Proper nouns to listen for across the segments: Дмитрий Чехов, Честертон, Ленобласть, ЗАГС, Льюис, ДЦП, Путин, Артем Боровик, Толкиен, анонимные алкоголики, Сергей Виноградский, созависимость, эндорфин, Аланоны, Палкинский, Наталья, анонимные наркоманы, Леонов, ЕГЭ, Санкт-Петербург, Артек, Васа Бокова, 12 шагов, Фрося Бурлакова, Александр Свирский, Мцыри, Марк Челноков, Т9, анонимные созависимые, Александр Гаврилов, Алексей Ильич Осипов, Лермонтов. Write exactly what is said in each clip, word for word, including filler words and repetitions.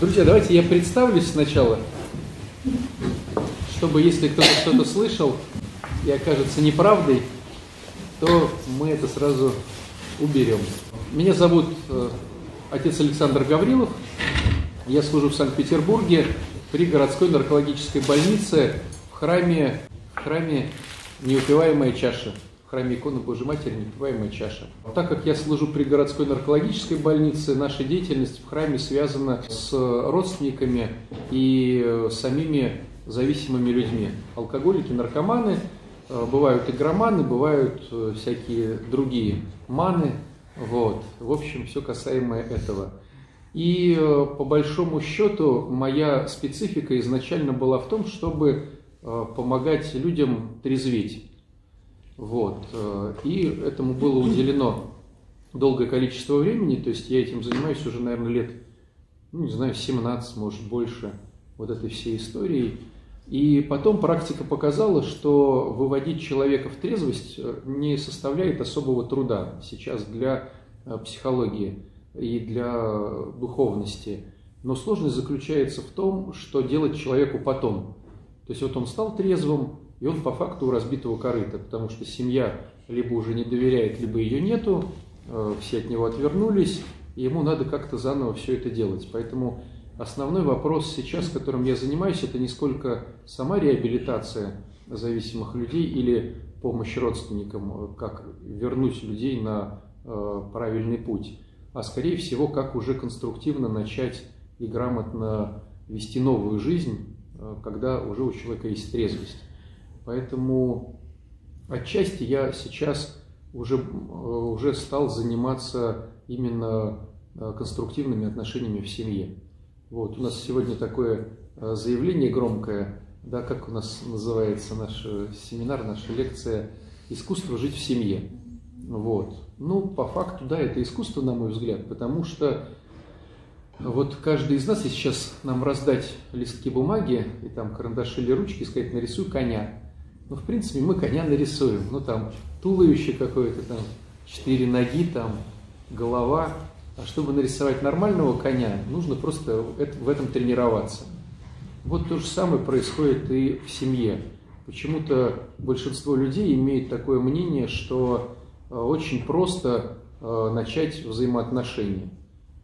Друзья, давайте я представлюсь сначала, чтобы если кто-то что-то слышал и окажется неправдой, то мы это сразу уберем. Меня зовут отец Александр Гаврилов, я служу в Санкт-Петербурге при городской наркологической больнице в храме, в храме «Неупиваемая чаша», в храме иконы Божьей Матери «Неупиваемая чаша». Так как я служу при городской наркологической больнице, наша деятельность в храме связана с родственниками и самими зависимыми людьми. Алкоголики, наркоманы, бывают игроманы, бывают всякие другие маны. Вот. В общем, все касаемое этого. И по большому счету моя специфика изначально была в том, чтобы помогать людям трезветь. Вот. И этому было уделено долгое количество времени, то есть я этим занимаюсь уже, наверное, лет, ну, не знаю, семнадцать, может, больше, вот этой всей истории. И потом практика показала, что выводить человека в трезвость не составляет особого труда сейчас для психологии и для духовности. Но сложность заключается в том, что делать человеку потом. То есть вот он стал трезвым, и он по факту у разбитого корыта, потому что семья либо уже не доверяет, либо ее нету, все от него отвернулись, и ему надо как-то заново все это делать. Поэтому основной вопрос сейчас, которым я занимаюсь, это не сколько сама реабилитация зависимых людей или помощь родственникам, как вернуть людей на правильный путь, а скорее всего, как уже конструктивно начать и грамотно вести новую жизнь, когда уже у человека есть трезвость. Поэтому отчасти я сейчас уже, уже стал заниматься именно конструктивными отношениями в семье. Вот, у нас сегодня такое заявление громкое, да, как у нас называется наш семинар, наша лекция «Искусство жить в семье». Вот. Ну, по факту, да, это искусство, на мой взгляд, потому что вот каждый из нас, если сейчас нам раздать листки бумаги и там карандаши или ручки, сказать, нарисуй коня. Ну, в принципе, мы коня нарисуем. Ну, там, туловище какое-то, там, четыре ноги, там, голова. А чтобы нарисовать нормального коня, нужно просто в этом тренироваться. Вот то же самое происходит и в семье. Почему-то большинство людей имеет такое мнение, что очень просто начать взаимоотношения.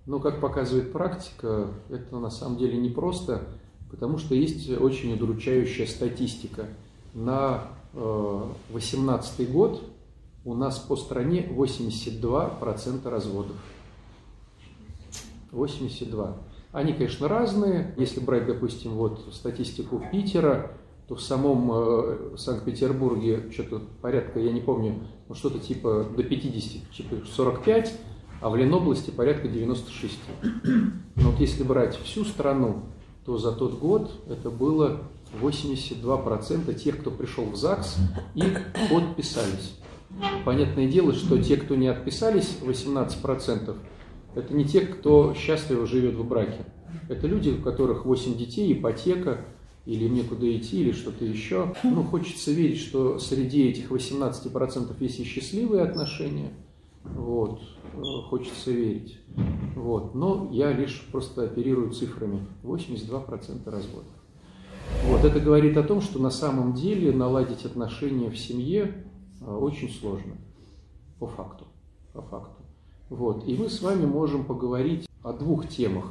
Но, как показывает практика, это на самом деле непросто, потому что есть очень удручающая статистика. На две тысячи восемнадцатый год у нас по стране восемьдесят два процента разводов. восемьдесят два процента. Они, конечно, разные. Если брать, допустим, вот статистику Питера, то в самом Санкт-Петербурге что-то порядка, я не помню, ну, что-то типа до пятидесяти, типа сорок пять процентов. А в Ленобласти порядка девяноста шести процентов. Но вот если брать всю страну, то за тот год это было восемьдесят два процента тех, кто пришел в ЗАГС и подписались. Понятное дело, что те, кто не отписались, восемнадцать процентов, это не те, кто счастливо живет в браке. Это люди, у которых восемь детей, ипотека, или им некуда идти, или что-то еще. Ну, хочется верить, что среди этих восемнадцати процентов есть и счастливые отношения. Вот, хочется верить. Вот. Но я лишь просто оперирую цифрами. восемьдесят два процента разводов. Вот. Это говорит о том, что на самом деле наладить отношения в семье очень сложно. По факту. По факту. Вот. И мы с вами можем поговорить о двух темах.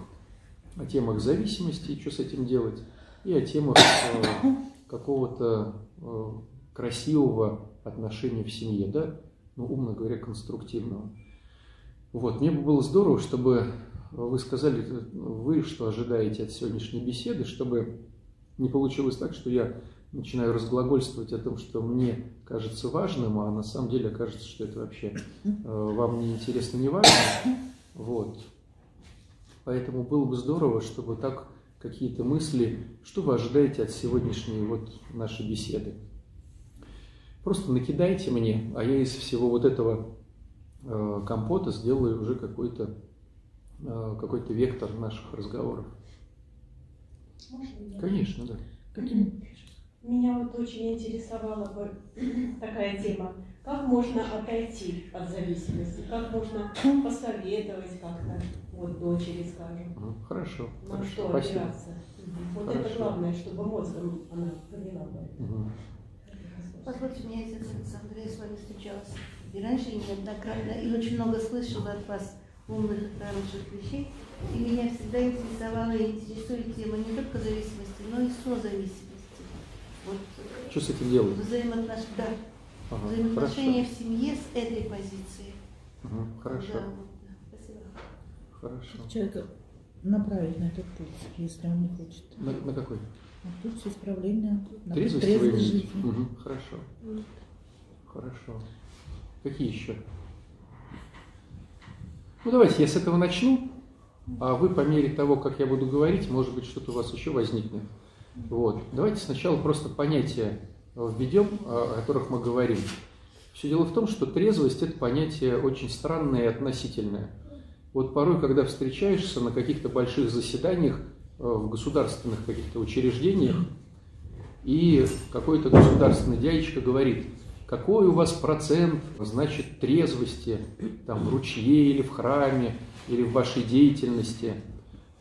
О темах зависимости и что с этим делать. И о темах э, какого-то э, красивого отношения в семье. Да? Ну, умно говоря, конструктивного. Вот. Мне бы было здорово, чтобы вы сказали, вы что ожидаете от сегодняшней беседы, чтобы не получилось так, что я начинаю разглагольствовать о том, что мне кажется важным, а на самом деле окажется, что это вообще э, вам не интересно, не важно. Вот. Поэтому было бы здорово, чтобы так какие-то мысли, что вы ожидаете от сегодняшней вот нашей беседы. Просто накидайте мне, а я из всего вот этого э, компота сделаю уже какой-то э, какой-то вектор наших разговоров. Можно, да? Конечно, да. Каким? Меня вот очень интересовала бы такая тема. Как можно отойти от зависимости? Как можно посоветовать как-то? Вот дочери, скажем. Ну, хорошо. На хорошо, что спасибо. Опираться? Угу. Вот хорошо. Это главное, чтобы мозгом она поняла бы это. Угу. Позвольте, у меня есть отец Андрей, с вами встречался. И раньше я неоднократно, и очень много слышала от вас умных и хороших вещей. И меня всегда интересовала и интересует тема не только зависимости, но и созависимости. Вот что с этим делать? Взаимоотнош... Да. Ага, взаимоотношения хорошо. В семье с этой позиции. Ага, хорошо. Да, да. Спасибо. Хорошо. Человека направить на этот путь, если он не хочет. На, на какой? На путь исправления. На путь трезвой жизни. Угу, хорошо. Mm. Хорошо. Какие еще? Ну давайте я с этого начну, а вы по мере того, как я буду говорить, может быть, что-то у вас еще возникнет. Вот. Давайте сначала просто понятия введем, о которых мы говорим. Все дело в том, что трезвость – это понятие очень странное и относительное. Вот порой, когда встречаешься на каких-то больших заседаниях в государственных каких-то учреждениях, и какой-то государственный дядечка говорит, какой у вас процент, значит, трезвости там, в ручье или в храме, или в вашей деятельности.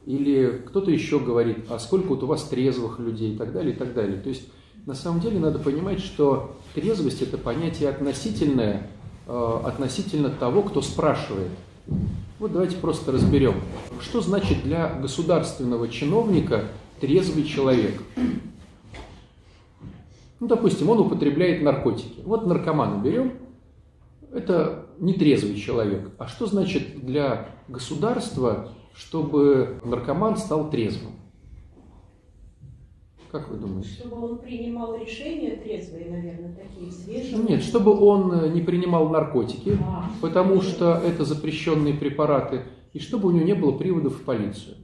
Или кто-то еще говорит, а сколько вот у вас трезвых людей и так далее, и так далее. То есть, на самом деле, надо понимать, что трезвость – это понятие относительное, э, относительно того, кто спрашивает. Вот давайте просто разберем, что значит для государственного чиновника трезвый человек. Ну, допустим, он употребляет наркотики. Вот наркомана берем, это не трезвый человек. А что значит для государства, чтобы наркоман стал трезвым? Как вы думаете? Чтобы он принимал решения трезвые, наверное, такие свежие? Нет, чтобы он не принимал наркотики, а, потому что это запрещенные препараты, и чтобы у него не было приводов в полицию.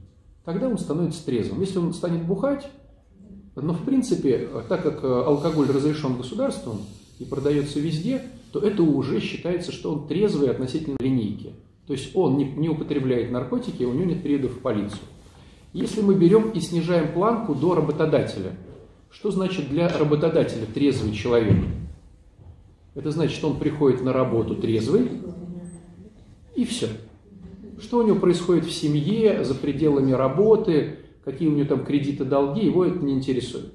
Тогда он становится трезвым. Если он станет бухать, но в принципе, так как алкоголь разрешен государством и продается везде, то это уже считается, что он трезвый относительно линейки. То есть он не, не употребляет наркотики, у него нет приводов в полицию. Если мы берем и снижаем планку до работодателя, что значит для работодателя трезвый человек? Это значит, что он приходит на работу трезвый, и все. Что у него происходит в семье, за пределами работы, какие у него там кредиты, долги, его это не интересует.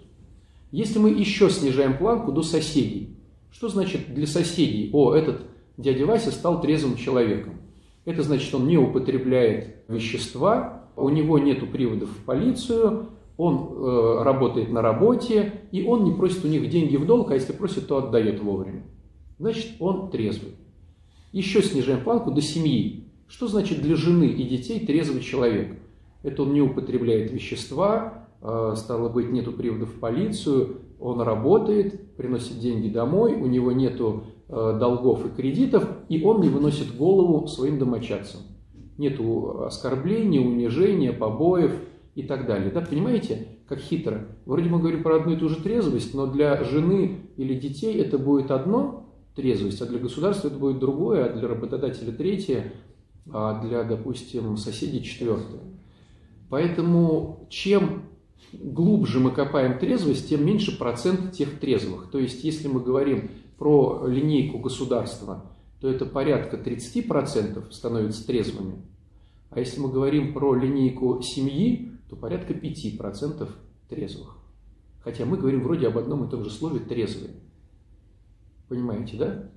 Если мы еще снижаем планку до соседей, что значит для соседей, о, этот дядя Вася стал трезвым человеком? Это значит, что он не употребляет вещества, у него нет приводов в полицию, он э, работает на работе, и он не просит у них деньги в долг, а если просит, то отдает вовремя. Значит, он трезвый. Еще снижаем планку до семьи. Что значит для жены и детей трезвый человек? Это он не употребляет вещества, э, стало быть, нету приводов в полицию, он работает, приносит деньги домой, у него нету долгов и кредитов, и он не выносит голову своим домочадцам. Нету оскорблений, унижения, побоев и так далее. Да, понимаете, как хитро? Вроде мы говорим про одну и ту же трезвость, но для жены или детей это будет одно трезвость, а для государства это будет другое, а для работодателя третье, а для, допустим, соседей четвертое. Поэтому чем глубже мы копаем трезвость, тем меньше процент тех трезвых. То есть, если мы говорим про линейку государства, то это порядка тридцать процентов становятся трезвыми. А если мы говорим про линейку семьи, то порядка пять процентов трезвых. Хотя мы говорим вроде об одном и том же слове «трезвые». Понимаете, да?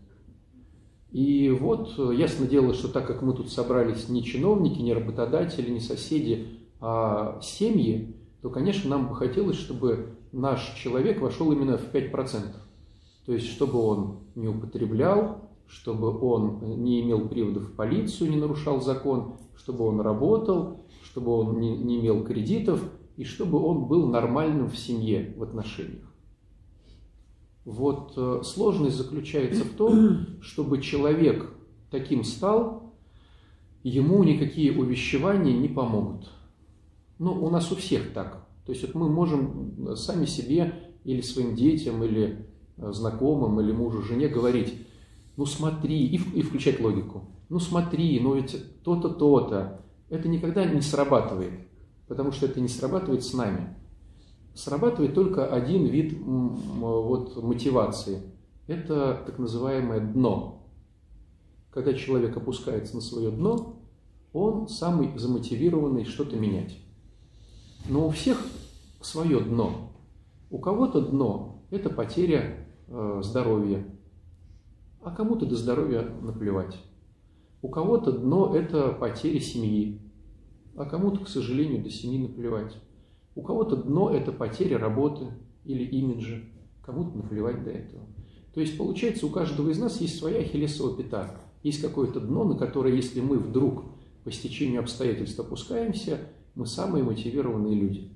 И вот ясно дело, что так как мы тут собрались не чиновники, не работодатели, не соседи, а семьи, то, конечно, нам бы хотелось, чтобы наш человек вошел именно в пять процентов. То есть, чтобы он не употреблял, чтобы он не имел приводов в полицию, не нарушал закон, чтобы он работал, чтобы он не, не имел кредитов, и чтобы он был нормальным в семье, в отношениях. Вот э, сложность заключается в том, чтобы человек таким стал, ему никакие увещевания не помогут. Ну, у нас у всех так. То есть, вот мы можем сами себе или своим детям, или знакомым или мужу, жене говорить, ну смотри, и, и включать логику, ну смотри, ну ведь то-то, то-то, это никогда не срабатывает, потому что это не срабатывает с нами. срабатывает только один вид вот, мотивации. Это так называемое дно. Когда человек опускается на свое дно, он самый замотивированный что-то менять. Но у всех свое дно. У кого-то дно – это потеря э, здоровья, а кому-то до здоровья наплевать. У кого-то дно – это потеря семьи, а кому-то, к сожалению, до семьи наплевать. У кого-то дно – это потеря работы или имиджа, кому-то наплевать до этого. То есть, получается, у каждого из нас есть своя ахиллесова пята. Есть какое-то дно, на которое, если мы вдруг по стечению обстоятельств опускаемся, мы самые мотивированные люди.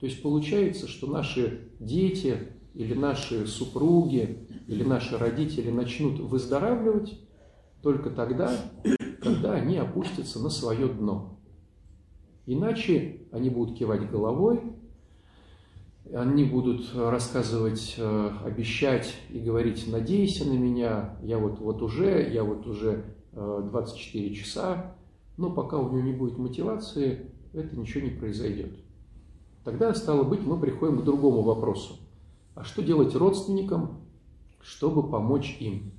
То есть, получается, что наши дети или наши супруги или наши родители начнут выздоравливать только тогда, когда они опустятся на свое дно. Иначе они будут кивать головой, они будут рассказывать, обещать и говорить: «Надейся на меня, я вот, вот уже, я вот уже двадцать четыре часа». Но пока у него не будет мотивации, это ничего не произойдет. Тогда, стало быть, мы приходим к другому вопросу. А что делать родственникам, чтобы помочь им?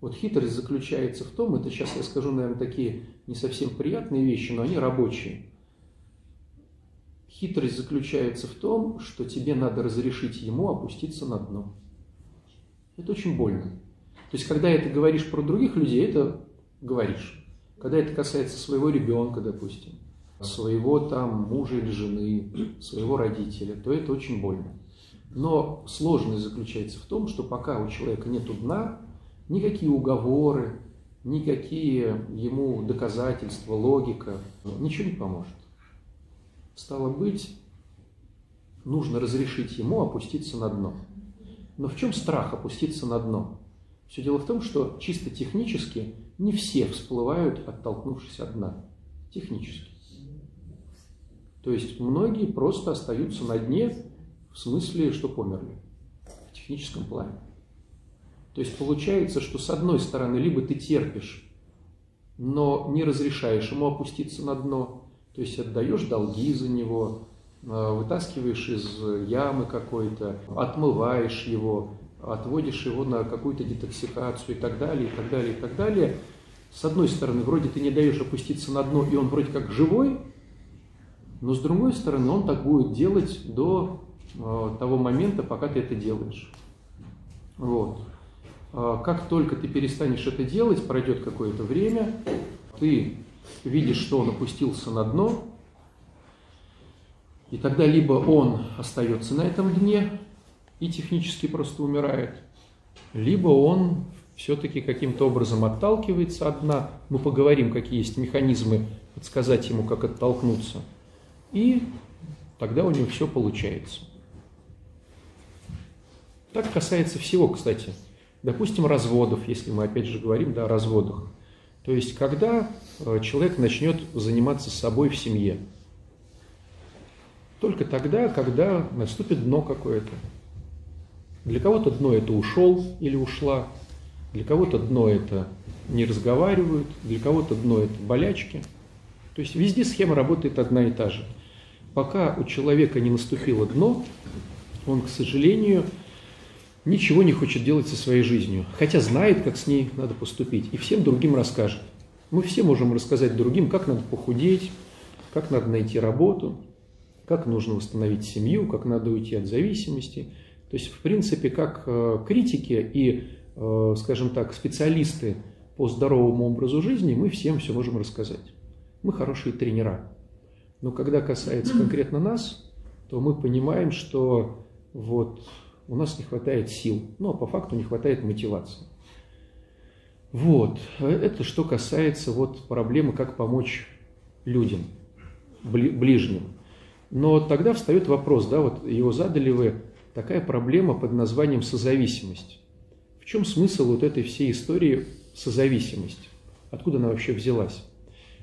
Вот хитрость заключается в том, это сейчас я скажу, наверное, такие не совсем приятные вещи, но они рабочие. Хитрость заключается в том, что тебе надо разрешить ему опуститься на дно. Это очень больно. То есть, когда это говоришь про других людей, это говоришь. Когда это касается своего ребенка, допустим, своего там мужа или жены, своего родителя, то это очень больно. Но сложность заключается в том, что пока у человека нет дна, никакие уговоры, никакие ему доказательства, логика, ничего не поможет. Стало быть, нужно разрешить ему опуститься на дно. Но в чем страх опуститься на дно? Все дело в том, что чисто технически не все всплывают, оттолкнувшись от дна. Технически. То есть многие просто остаются на дне, в смысле, что померли. В техническом плане. То есть получается, что с одной стороны, либо ты терпишь, но не разрешаешь ему опуститься на дно, то есть отдаешь долги за него, вытаскиваешь из ямы какой-то, отмываешь его, отводишь его на какую-то детоксикацию и так далее, и так далее, и так далее. С одной стороны, вроде ты не даешь опуститься на дно, и он вроде как живой, но с другой стороны, он так будет делать до того момента, пока ты это делаешь. Вот. Как только ты перестанешь это делать, пройдет какое-то время, ты видишь, что он опустился на дно, и тогда либо он остается на этом дне и технически просто умирает, либо он все-таки каким-то образом отталкивается от дна. Мы поговорим, какие есть механизмы, подсказать ему, как оттолкнуться, и тогда у него все получается. Так касается всего, кстати. Допустим, разводов, если мы опять же говорим, да, о разводах. То есть, когда человек начнет заниматься собой в семье. Только тогда, когда наступит дно какое-то. Для кого-то дно – это ушел или ушла. Для кого-то дно – это не разговаривают. Для кого-то дно – это болячки. То есть, везде схема работает одна и та же. Пока у человека не наступило дно, он, к сожалению, ничего не хочет делать со своей жизнью, хотя знает, как с ней надо поступить, и всем другим расскажет. Мы все можем рассказать другим, как надо похудеть, как надо найти работу, как нужно восстановить семью, как надо уйти от зависимости. То есть, в принципе, как критики и, скажем так, специалисты по здоровому образу жизни, мы всем все можем рассказать. Мы хорошие тренера. Но когда касается конкретно нас, то мы понимаем, что вот... у нас не хватает сил, ну а по факту не хватает мотивации. Вот, это что касается вот проблемы, как помочь людям, ближним. Но тогда встает вопрос, да, вот его задали вы, такая проблема под названием созависимость. В чем смысл вот этой всей истории созависимость? Откуда она вообще взялась?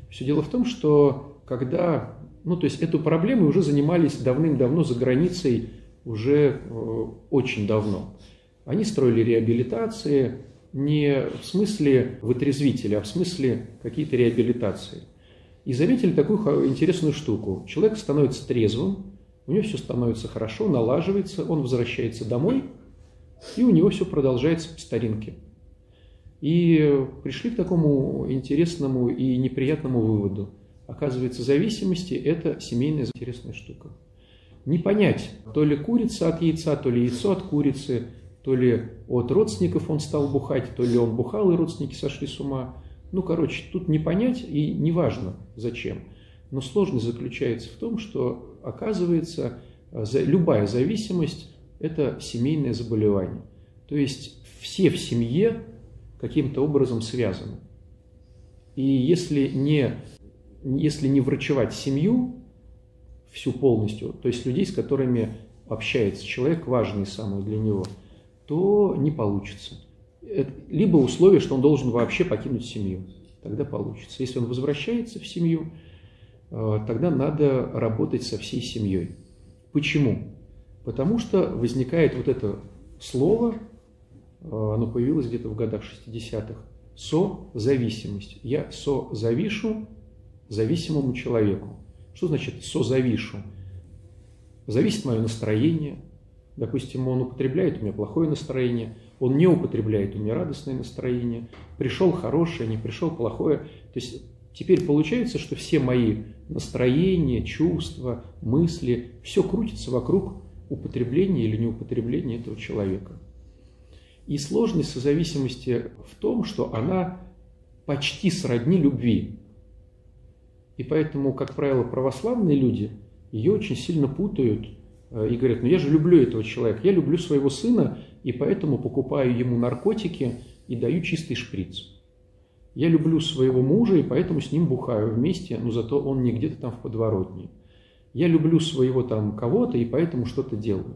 Все дело в том, что когда, ну то есть эту проблему уже занимались давным-давно за границей, уже очень давно. Они строили реабилитации не в смысле вытрезвителя, а в смысле какие-то реабилитации. И заметили такую интересную штуку. Человек становится трезвым, у него все становится хорошо, налаживается, он возвращается домой, и у него все продолжается по старинке. И пришли к такому интересному и неприятному выводу. Оказывается, зависимости – это семейная интересная штука. Не понять, то ли курица от яйца, то ли яйцо от курицы, то ли от родственников он стал бухать, то ли он бухал, и родственники сошли с ума. Ну, короче, тут не понять и не важно зачем. Но сложность заключается в том, что, оказывается, любая зависимость – это семейное заболевание. То есть все в семье каким-то образом связаны. И если не, если не врачевать семью всю полностью, то есть людей, с которыми общается человек, важные самые для него, то не получится. Либо условие, что он должен вообще покинуть семью, тогда получится. Если он возвращается в семью, тогда надо работать со всей семьей. Почему? Потому что возникает вот это слово, оно появилось где-то в годах шестидесятых, созависимость. Я созавишу зависимому человеку. Что значит созавишу? Зависит мое настроение. Допустим, он употребляет, у меня плохое настроение, он не употребляет, у меня радостное настроение, пришел хорошее, не пришел плохое. То есть теперь получается, что все мои настроения, чувства, мысли, все крутится вокруг употребления или неупотребления этого человека. И сложность созависимости в том, что она почти сродни любви. И поэтому, как правило, православные люди ее очень сильно путают и говорят: ну я же люблю этого человека, я люблю своего сына, и поэтому покупаю ему наркотики и даю чистый шприц. Я люблю своего мужа, и поэтому с ним бухаю вместе, но зато он не где-то там в подворотне. Я люблю своего там кого-то, и поэтому что-то делаю.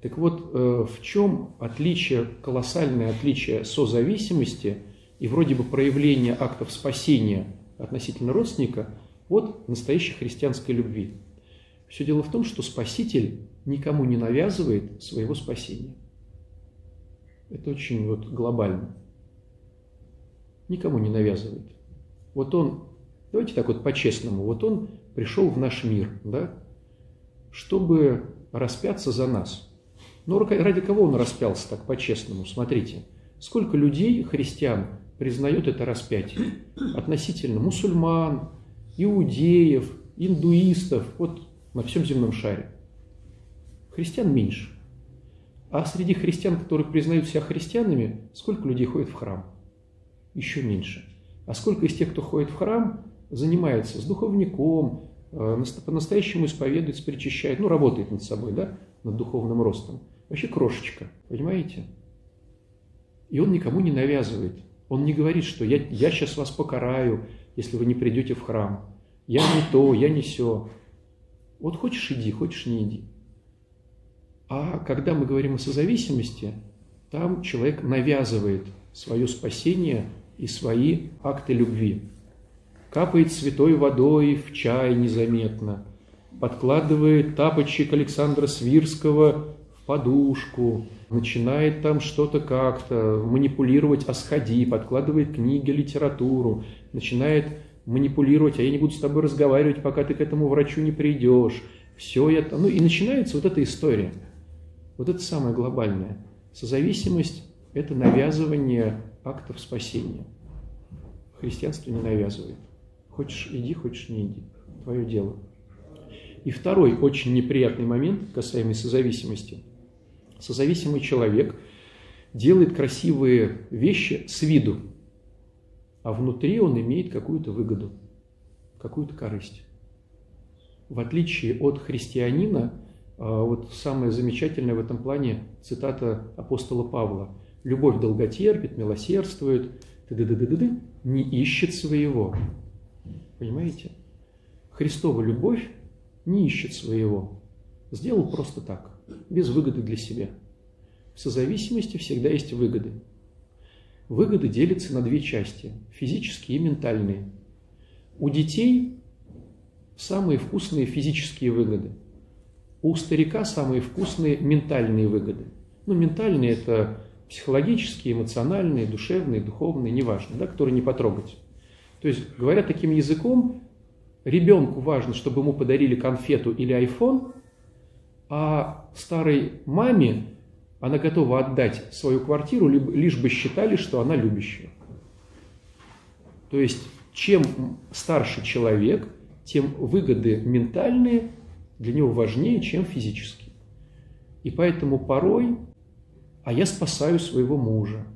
Так вот, в чем отличие, колоссальное отличие созависимости и вроде бы проявление актов спасения относительно родственника от настоящей христианской любви? Все дело в том, что Спаситель никому не навязывает своего спасения. Это очень вот глобально. Никому не навязывает. Вот он, давайте так вот по-честному, вот он пришел в наш мир, да, чтобы распяться за нас. Но ради кого он распялся так по-честному? Смотрите, сколько людей, христиан, признает это распятие? Относительно мусульман, иудеев, индуистов, вот на всем земном шаре. Христиан меньше. А среди христиан, которые признают себя христианами, сколько людей ходит в храм? Еще меньше. А сколько из тех, кто ходит в храм, занимается с духовником, по-настоящему исповедуется, причащает, ну, работает над собой, да, над духовным ростом. Вообще крошечка, понимаете? И он никому не навязывает. Он не говорит, что я, я сейчас вас покараю, если вы не придете в храм. Я не то, я не сё. Вот хочешь иди, хочешь не иди. А когда мы говорим о созависимости, там человек навязывает свое спасение и свои акты любви. Капает святой водой в чай незаметно, подкладывает тапочек Александра Свирского в подушку, начинает там что-то как-то манипулировать, а сходи, подкладывает книги, литературу, начинает манипулировать, а я не буду с тобой разговаривать, пока ты к этому врачу не придешь. Все это, ну и начинается вот эта история. Вот это самое глобальное. Созависимость – это навязывание актов спасения. Христианство не навязывает. Хочешь – иди, хочешь – не иди. Твое дело. И второй очень неприятный момент, касаемый созависимости. Созависимый человек делает красивые вещи с виду, а внутри он имеет какую-то выгоду, какую-то корысть. В отличие от христианина, вот самое замечательное в этом плане цитата апостола Павла: «Любовь долготерпит, милосердствует, т.д. не ищет своего». Понимаете? Христова любовь не ищет своего. Сделал просто так, без выгоды для себя. В созависимости всегда есть выгоды. Выгоды делятся на две части – физические и ментальные. У детей самые вкусные физические выгоды. У старика самые вкусные ментальные выгоды. Ну, ментальные – это психологические, эмоциональные, душевные, духовные, неважно, да, которые не потрогать. То есть, говоря таким языком, ребенку важно, чтобы ему подарили конфету или айфон, а старой маме она готова отдать свою квартиру, лишь бы считали, что она любящая. То есть, чем старше человек, тем выгоды ментальные для него важнее, чем физические. И поэтому порой, а я спасаю своего мужа,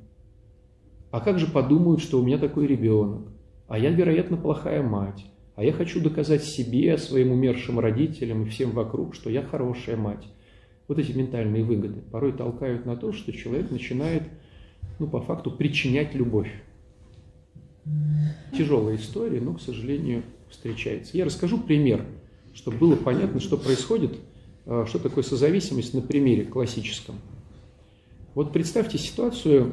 а как же подумают, что у меня такой ребенок, а я, вероятно, плохая мать, а я хочу доказать себе, своим умершим родителям и всем вокруг, что я хорошая мать. Вот эти ментальные выгоды порой толкают на то, что человек начинает, ну, по факту, причинять любовь. Тяжелая история, но, к сожалению, встречается. Я расскажу пример, чтобы было понятно, что происходит, что такое созависимость на примере классическом. Вот представьте ситуацию,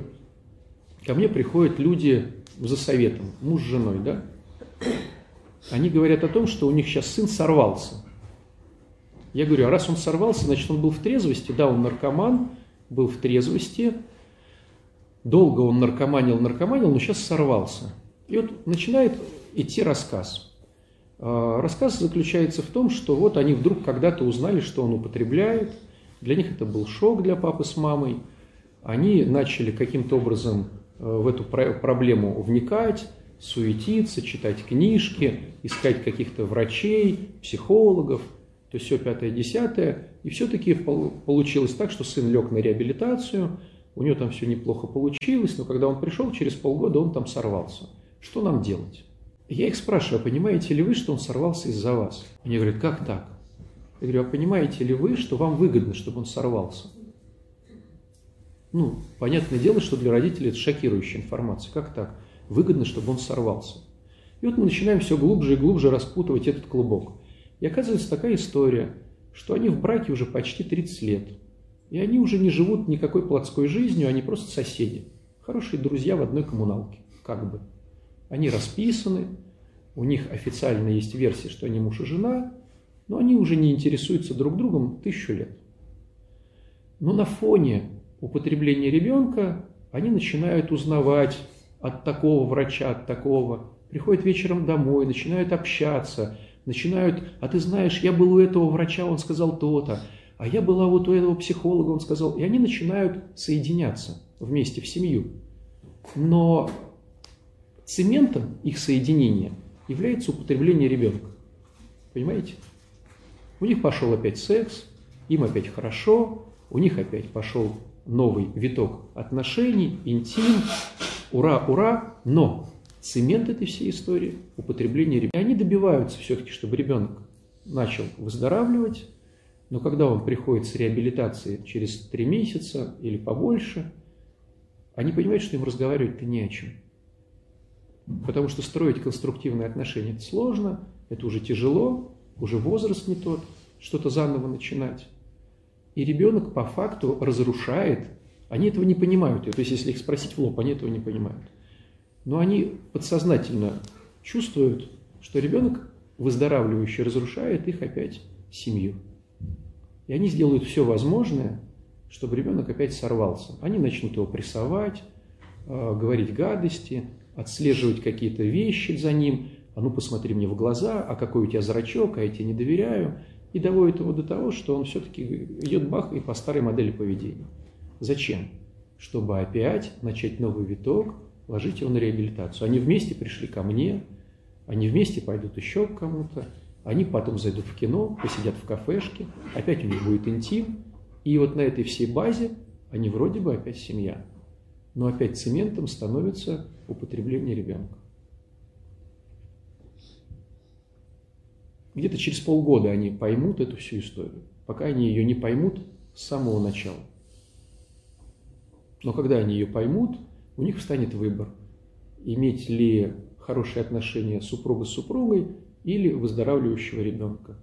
ко мне приходят люди за советом, муж с женой, да? Они говорят о том, что у них сейчас сын сорвался. Я говорю, а раз он сорвался, значит, он был в трезвости, да, он наркоман, был в трезвости, долго он наркоманил, наркоманил, но сейчас сорвался. И вот начинает идти рассказ. Рассказ заключается в том, что вот они вдруг когда-то узнали, что он употребляет. Для них это был шок, для папы с мамой. Они начали каким-то образом в эту проблему вникать, суетиться, читать книжки, искать каких-то врачей, психологов, то есть все пятое, десятое. И все-таки получилось так, что сын лег на реабилитацию, у него там все неплохо получилось, но когда он пришел, через полгода он там сорвался. Что нам делать? Я их спрашиваю, а понимаете ли вы, что он сорвался из-за вас? Они говорят, как так? Я говорю, а понимаете ли вы, что вам выгодно, чтобы он сорвался? Ну, понятное дело, что для родителей это шокирующая информация. Как так? Выгодно, чтобы он сорвался. И вот мы начинаем все глубже и глубже распутывать этот клубок. И оказывается такая история, что они в браке уже почти тридцать лет. И они уже не живут никакой плотской жизнью, они просто соседи. Хорошие друзья в одной коммуналке, как бы. Они расписаны, у них официально есть версия, что они муж и жена, но они уже не интересуются друг другом тысячу лет. Но на фоне употребления ребенка они начинают узнавать от такого врача, от такого. Приходят вечером домой, начинают общаться, начинают, а ты знаешь, я был у этого врача, он сказал то-то, а я была вот у этого психолога, он сказал. И они начинают соединяться вместе в семью. Но цементом их соединения является употребление ребенка. Понимаете? У них пошел опять секс, им опять хорошо, у них опять пошел новый виток отношений, интим. Ура, ура, но цемент этой всей истории, употребление ребенка. Они добиваются все-таки, чтобы ребенок начал выздоравливать, но когда он приходит с реабилитации через три месяца или побольше, они понимают, что им разговаривать-то не о чем. Потому что строить конструктивные отношения это сложно, это уже тяжело, уже возраст не тот, что-то заново начинать. И ребенок по факту разрушает. Они этого не понимают. То есть, если их спросить в лоб, они этого не понимают. Но они подсознательно чувствуют, что ребенок, выздоравливающий, разрушает их опять семью. И они сделают все возможное, чтобы ребенок опять сорвался. Они начнут его прессовать, говорить гадости, отслеживать какие-то вещи за ним. А ну, посмотри мне в глаза, а какой у тебя зрачок, а я тебе не доверяю. И доводит его до того, что он все-таки идет бах и по старой модели поведения. Зачем? Чтобы опять начать новый виток, ложить его на реабилитацию. Они вместе пришли ко мне, они вместе пойдут еще к кому-то, они потом зайдут в кино, посидят в кафешке, опять у них будет интим. И вот на этой всей базе они вроде бы опять семья. Но опять цементом становится употребление ребенка. Где-то через полгода они поймут эту всю историю, пока они ее не поймут с самого начала. Но когда они ее поймут, у них встанет выбор, иметь ли хорошие отношения супруга с супругой или выздоравливающего ребенка.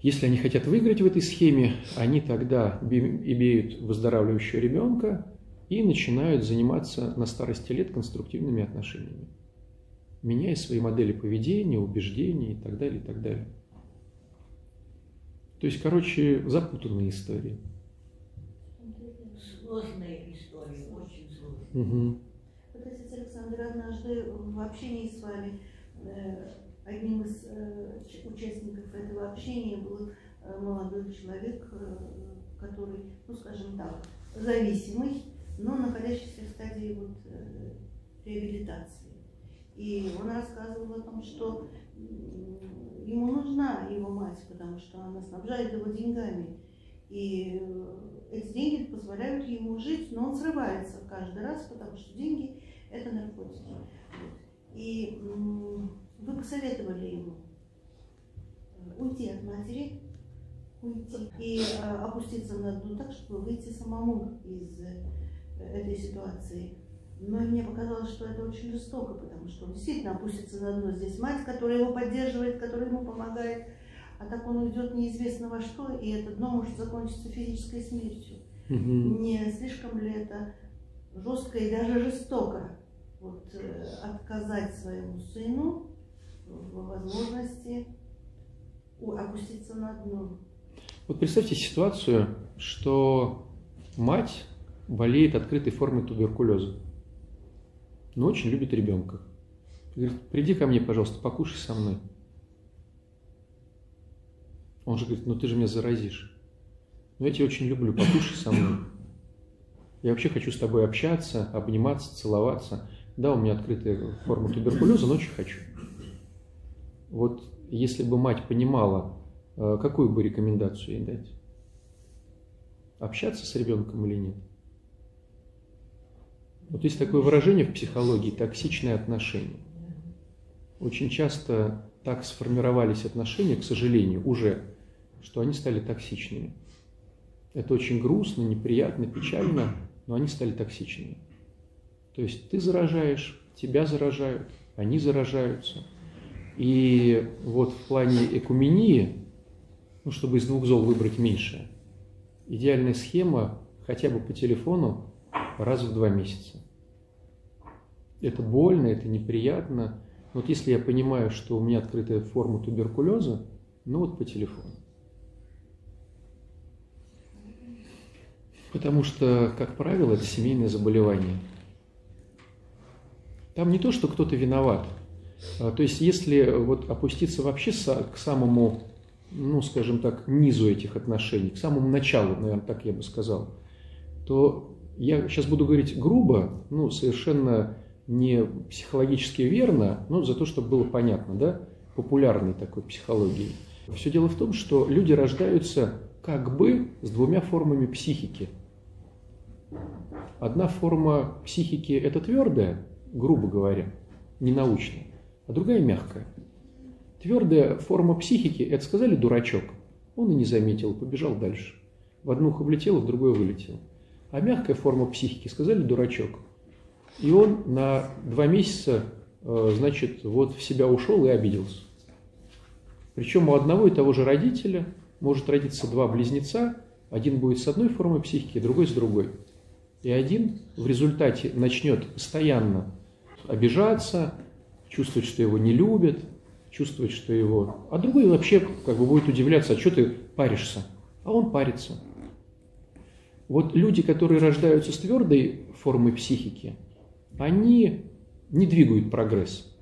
Если они хотят выиграть в этой схеме, они тогда имеют выздоравливающего ребенка и начинают заниматься на старости лет конструктивными отношениями, меняя свои модели поведения, убеждений и так далее, и так далее. То есть, короче, запутанные истории. Сложная история, очень сложная. Угу. Вот, отец Александр, однажды в общении с вами э, одним из э, участников этого общения был молодой человек, который, ну скажем так, зависимый, но находящийся в стадии вот, реабилитации. И он рассказывал о том, что ему нужна его мать, потому что она снабжает его деньгами. И эти деньги позволяют ему жить, но он срывается каждый раз, потому что деньги – это наркотики. И вы посоветовали ему уйти от матери, уйти и опуститься на дно так, чтобы выйти самому из этой ситуации. Но мне показалось, что это очень жестоко, потому что он действительно опустится на дно. Здесь мать, которая его поддерживает, которая ему помогает, а так он уйдет неизвестно во что, и это дно может закончиться физической смертью. Угу. Не слишком ли это жестко и даже жестоко вот, отказать своему сыну в возможности опуститься на дно? Вот представьте ситуацию, что мать болеет открытой формой туберкулеза, но очень любит ребенка. Говорит, приди ко мне, пожалуйста, покушай со мной. Он же говорит, ну ты же меня заразишь. Ну я тебя очень люблю, покушай со мной. Я вообще хочу с тобой общаться, обниматься, целоваться. Да, у меня открытая форма туберкулеза, но очень хочу. Вот если бы мать понимала, какую бы рекомендацию ей дать? Общаться с ребенком или нет? Вот есть такое выражение в психологии – токсичные отношения. Очень часто так сформировались отношения, к сожалению, уже, что они стали токсичными. Это очень грустно, неприятно, печально, но они стали токсичными. То есть ты заражаешь, тебя заражают, они заражаются. И вот в плане экумении, ну, чтобы из двух зол выбрать меньшее, идеальная схема хотя бы по телефону раз в два месяца. Это больно, это неприятно. Вот если я понимаю, что у меня открытая форма туберкулеза, ну вот по телефону. Потому что, как правило, это семейное заболевание. Там не то, что кто-то виноват. То есть, если вот опуститься вообще к самому, ну, скажем так, низу этих отношений, к самому началу, наверное, так я бы сказал, то я сейчас буду говорить грубо, ну, совершенно не психологически верно, но за то, чтобы было понятно, да, популярной такой психологии. Все дело в том, что люди рождаются как бы с двумя формами психики. Одна форма психики – это твердая, грубо говоря, ненаучная, а другая – мягкая. Твердая форма психики – это сказали дурачок, он и не заметил, побежал дальше. В одну ухо влетело, в другое вылетело. А мягкая форма психики – сказали дурачок. И он на два месяца, значит, вот в себя ушел и обиделся. Причем у одного и того же родителя может родиться два близнеца, один будет с одной формой психики, другой с другой. И один в результате начнет постоянно обижаться, чувствовать, что его не любят, чувствовать, что его... А другой вообще как бы будет удивляться, а что ты паришься? А он парится. Вот люди, которые рождаются с твердой формой психики, они не двигают прогресс.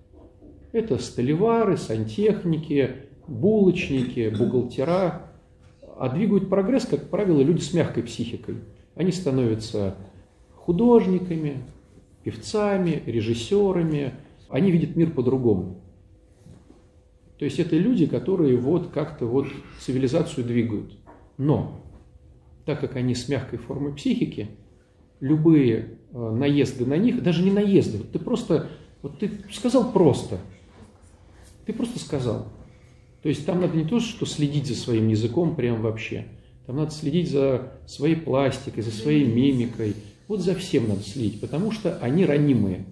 Это сталевары, сантехники, булочники, бухгалтера. А двигают прогресс, как правило, люди с мягкой психикой. Они становятся художниками, певцами, режиссерами. Они видят мир по-другому. То есть это люди, которые вот как-то вот цивилизацию двигают. Но так как они с мягкой формой психики, любые наезды на них, даже не наезды, ты просто, вот ты сказал просто, ты просто сказал. То есть там надо не то, что следить за своим языком прям вообще, там надо следить за своей пластикой, за своей мимикой, вот за всем надо следить, потому что они ранимые.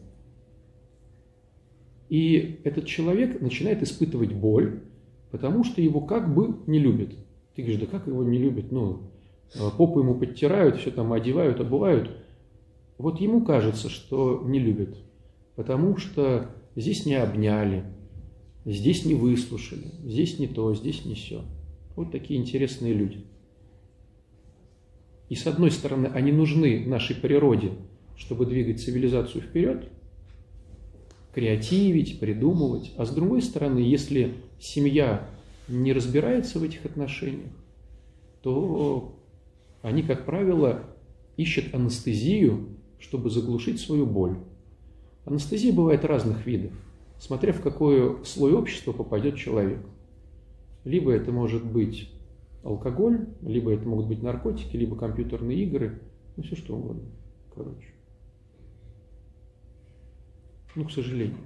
И этот человек начинает испытывать боль, потому что его как бы не любят. Ты говоришь, да как его не любят, ну, попу ему подтирают, все там одевают, обувают. Вот ему кажется, что не любят, потому что здесь не обняли, здесь не выслушали, здесь не то, здесь не все. Вот такие интересные люди. И с одной стороны, они нужны нашей природе, чтобы двигать цивилизацию вперед, креативить, придумывать. А с другой стороны, если семья не разбирается в этих отношениях, то они, как правило, ищут анестезию, чтобы заглушить свою боль. Анестезия бывает разных видов, смотря в какой слой общества попадет человек. Либо это может быть алкоголь, либо это могут быть наркотики, либо компьютерные игры, ну все что угодно, короче. Ну, к сожалению.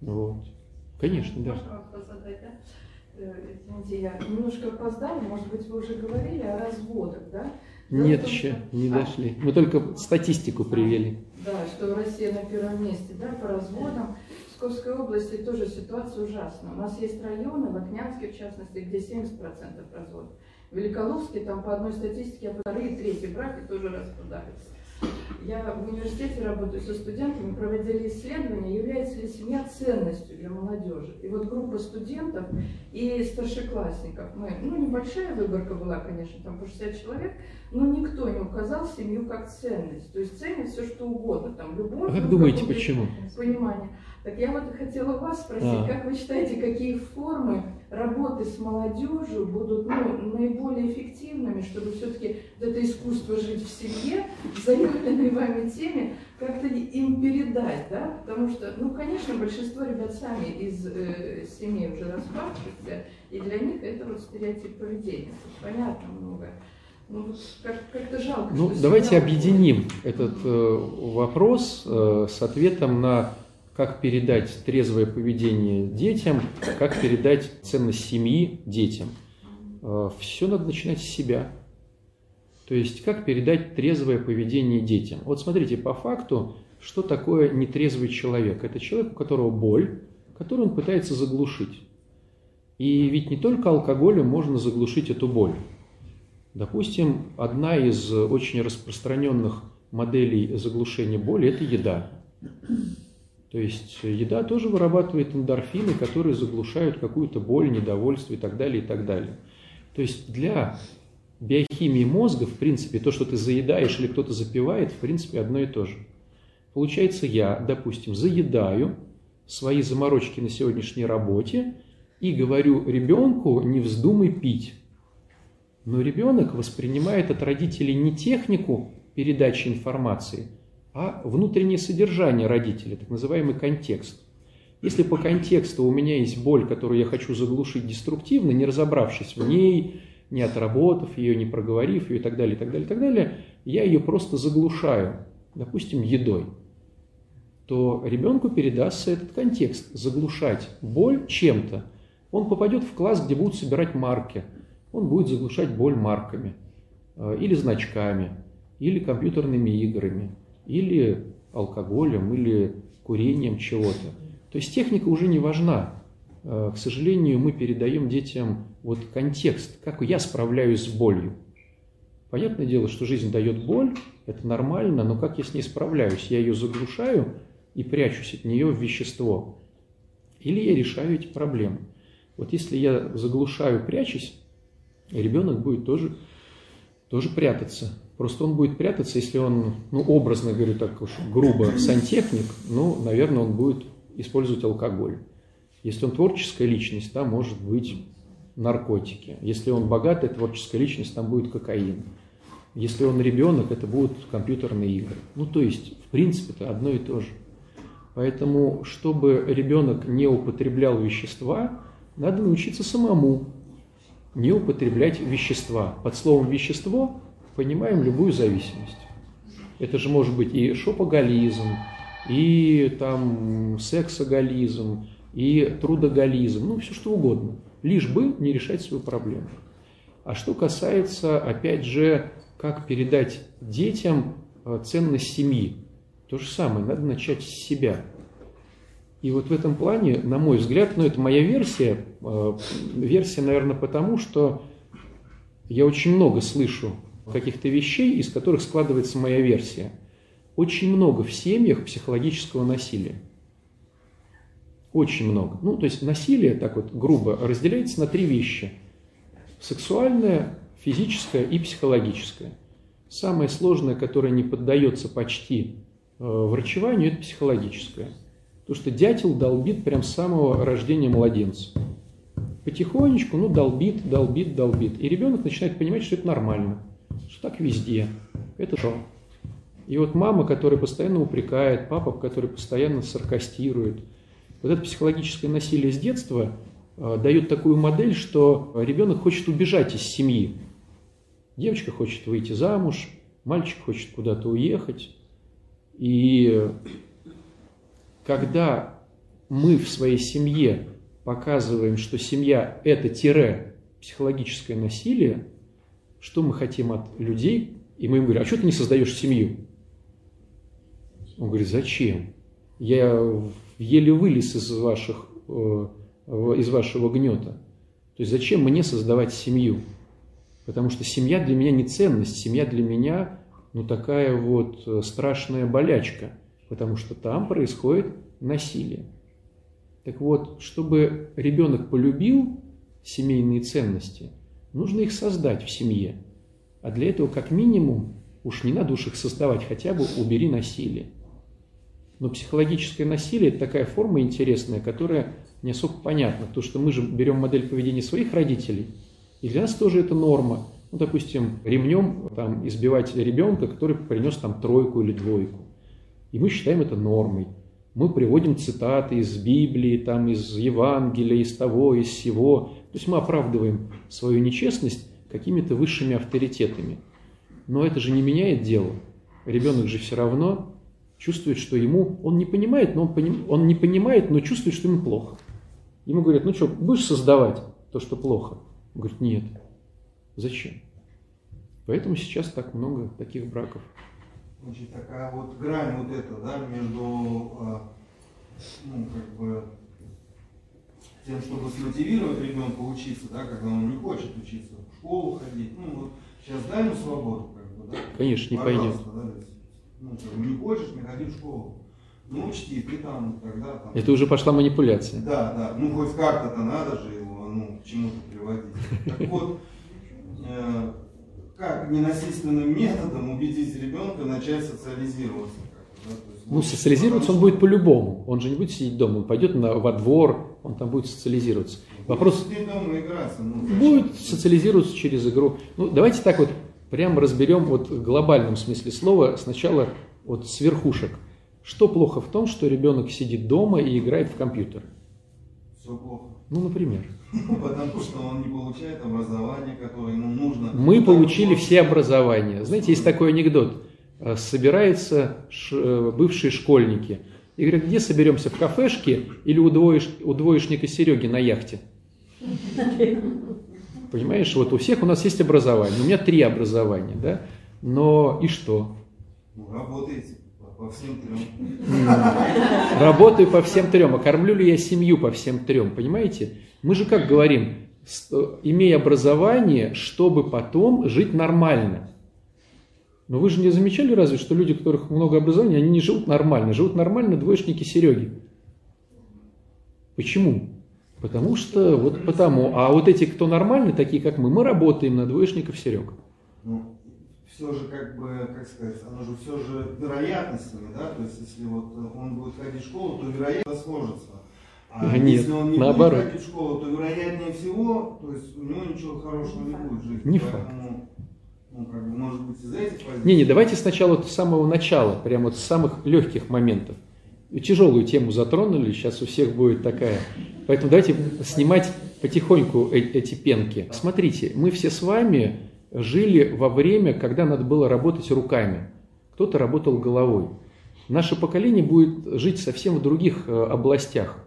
Вот. Конечно, да. Можно вопрос задать, да? Извините, я немножко опоздала, может быть, вы уже говорили о разводах, да? Дело Нет, том, еще что... не дошли. Мы только статистику привели. Да, что Россия на первом месте, да, по разводам. В Псковской области тоже ситуация ужасна. У нас есть районы, Лакнянский, в частности, где семьдесят процентов разводов. В Великоловске, там по одной статистике, вторые и третьи браки тоже распадаются. Я в университете работаю со студентами, проводили исследования, является ли семья ценностью для молодежи. И вот группа студентов и старшеклассников, мы, ну небольшая выборка была, конечно, там по шестьдесят человек, но никто не указал семью как ценность. То есть ценят все, что угодно, там любовь. А как думаете, почему? Понимание. Так я вот хотела вас спросить, а. как вы считаете, какие формы работы с молодежью будут ну, наиболее эффективными, чтобы все-таки это искусство жить в семье, занятыми вами теми, как-то им передать, да? Потому что, ну, конечно, большинство ребят сами из э, семьи уже распавшихся, и для них это вот стереотип поведения. Понятно много. Ну, как-то жалко. Ну, давайте объединим этот э, вопрос э, с ответом на как передать трезвое поведение детям, как передать ценность семьи детям. Все надо начинать с себя. То есть, как передать трезвое поведение детям. Вот смотрите, по факту, что такое нетрезвый человек. Это человек, у которого боль, которую он пытается заглушить. И ведь не только алкоголем можно заглушить эту боль. Допустим, одна из очень распространенных моделей заглушения боли – это еда. То есть еда тоже вырабатывает эндорфины, которые заглушают какую-то боль, недовольство и так далее, и так далее. То есть для биохимии мозга, в принципе, то, что ты заедаешь или кто-то запивает, в принципе, одно и то же. Получается, я, допустим, заедаю свои заморочки на сегодняшней работе и говорю ребенку «не вздумай пить». Но ребенок воспринимает от родителей не технику передачи информации, а внутреннее содержание родителя, так называемый контекст. Если по контексту у меня есть боль, которую я хочу заглушить деструктивно, не разобравшись в ней, не отработав ее, не проговорив ее и так далее, и так далее, и так далее, я ее просто заглушаю, допустим, едой, то ребенку передастся этот контекст. Заглушать боль чем-то. Он попадет в класс, где будут собирать марки. Он будет заглушать боль марками, или значками, или компьютерными играми, или алкоголем, или курением чего-то. То есть техника уже не важна. К сожалению, мы передаем детям вот контекст, как я справляюсь с болью. Понятное дело, что жизнь дает боль, это нормально, но как я с ней справляюсь? Я ее заглушаю и прячусь от нее в вещество. Или я решаю эти проблемы. Вот если я заглушаю, прячусь, ребенок будет тоже, тоже прятаться. Просто он будет прятаться, если он, ну, образно говорю так уж грубо, сантехник, ну, наверное, он будет использовать алкоголь. Если он творческая личность, там может быть наркотики. Если он богатая творческая личность, там будет кокаин. Если он ребенок, это будут компьютерные игры. Ну, то есть, в принципе, это одно и то же. Поэтому, чтобы ребенок не употреблял вещества, надо научиться самому не употреблять вещества. Под словом «вещество» понимаем любую зависимость. Это же может быть и шопоголизм, и там сексоголизм, и трудоголизм, ну все что угодно, лишь бы не решать свою проблему. А что касается, опять же, как передать детям ценность семьи, то же самое, надо начать с себя. И вот в этом плане, на мой взгляд, ну это моя версия, версия, наверное, потому что я очень много слышу каких-то вещей, из которых складывается моя версия. Очень много в семьях психологического насилия. Очень много. Ну, то есть насилие, так вот грубо, разделяется на три вещи. Сексуальное, физическое и психологическое. Самое сложное, которое не поддается почти врачеванию, это психологическое. Потому что дятел долбит прям с самого рождения младенца. потихонечку, ну, долбит, долбит, долбит. И ребенок начинает понимать, что это нормально, что так везде, это шо. И вот мама, которая постоянно упрекает, папа, который постоянно саркастирует. Вот это психологическое насилие с детства э, дает такую модель, что ребенок хочет убежать из семьи. Девочка хочет выйти замуж, мальчик хочет куда-то уехать. И когда мы в своей семье показываем, что семья – это тире психологическое насилие, что мы хотим от людей, и мы им говорим: а что ты не создаешь семью? Он говорит: зачем? Я еле вылез из, ваших, из вашего гнета. То есть зачем мне создавать семью? Потому что семья для меня не ценность, семья для меня, ну, такая вот страшная болячка, потому что там происходит насилие. Так вот, чтобы ребенок полюбил семейные ценности, нужно их создать в семье. А для этого, как минимум, уж не надо уж их создавать, хотя бы убери насилие. Но психологическое насилие – это такая форма интересная, которая не особо понятна, потому что мы же берем модель поведения своих родителей, и для нас тоже это норма. Ну, допустим, ремнем там избивать ребенка, который принес там тройку или двойку. И мы считаем это нормой. Мы приводим цитаты из Библии, там, из Евангелия, из того, из сего. То есть мы оправдываем свою нечестность какими-то высшими авторитетами. Но это же не меняет дело. Ребенок же все равно чувствует, что ему... Он не понимает, но он, поним... он не понимает, но чувствует, что ему плохо. Ему говорят: ну что, будешь создавать то, что плохо? Он говорит: нет. Зачем? Поэтому сейчас так много таких браков. Значит, такая вот грань вот эта, да, между, ну, как бы, тем, чтобы смотивировать ребенка учиться, да, когда он не хочет учиться, в школу ходить, ну, вот, сейчас дай ему свободу, как бы, да. Конечно, не пойдет. Да, ну, не хочешь, не ходи в школу. Ну, учти, ты там, тогда там... Это уже пошла манипуляция. Да, да, ну, хоть как-то-то надо же его, ну, к чему-то приводить. Так вот, э как ненасильственным методом убедить ребенка начать социализироваться? Да? Есть, ну, социализироваться потому, он будет по-любому. Он же не будет сидеть дома, он пойдет на, во двор, он там будет социализироваться. Вопрос... Будет дома играться, ну, будет социализироваться через игру. Ну, давайте так вот прямо разберем вот в глобальном смысле слова сначала вот с верхушек. Что плохо в том, что ребенок сидит дома и играет в компьютер? Все плохо. Ну, например. Потому что он не получает образование, которое ему нужно. Мы получили все образование. Знаете, есть такой анекдот. Собираются бывшие школьники и говорят: где соберемся, в кафешке или у, двоеш... у двоечника Сереги на яхте? Понимаешь, вот у всех у нас есть образование. У меня три образования, да? Но и что? Работаете. По всем трем. Работаю по всем трем. А кормлю ли я семью по всем трем? Понимаете? Мы же как говорим: имей образование, чтобы потом жить нормально. Но вы же не замечали разве, что люди, у которых много образования, они не живут нормально. Живут нормально двоечники Сереги. Почему? Потому что вот потому. А вот эти, кто нормальные, такие как мы, мы работаем на двоечников Серег. Все же, как бы, как сказать, оно же все же вероятностями, да, то есть если вот он будет ходить в школу, то вероятность сложится. А нет, если он не наоборот. будет ходить в школу, то вероятнее всего, то есть у него ничего хорошего не будет жить. Не поэтому, факт. Ну, как бы, может быть, из-за этих позиций. Не, не, давайте сначала вот с самого начала, прямо вот с самых легких моментов. Тяжелую тему затронули, сейчас у всех будет такая. Поэтому давайте снимать потихоньку э эти пенки. Смотрите, мы все с вами жили во время, когда надо было работать руками. Кто-то работал головой. Наше поколение будет жить совсем в других областях.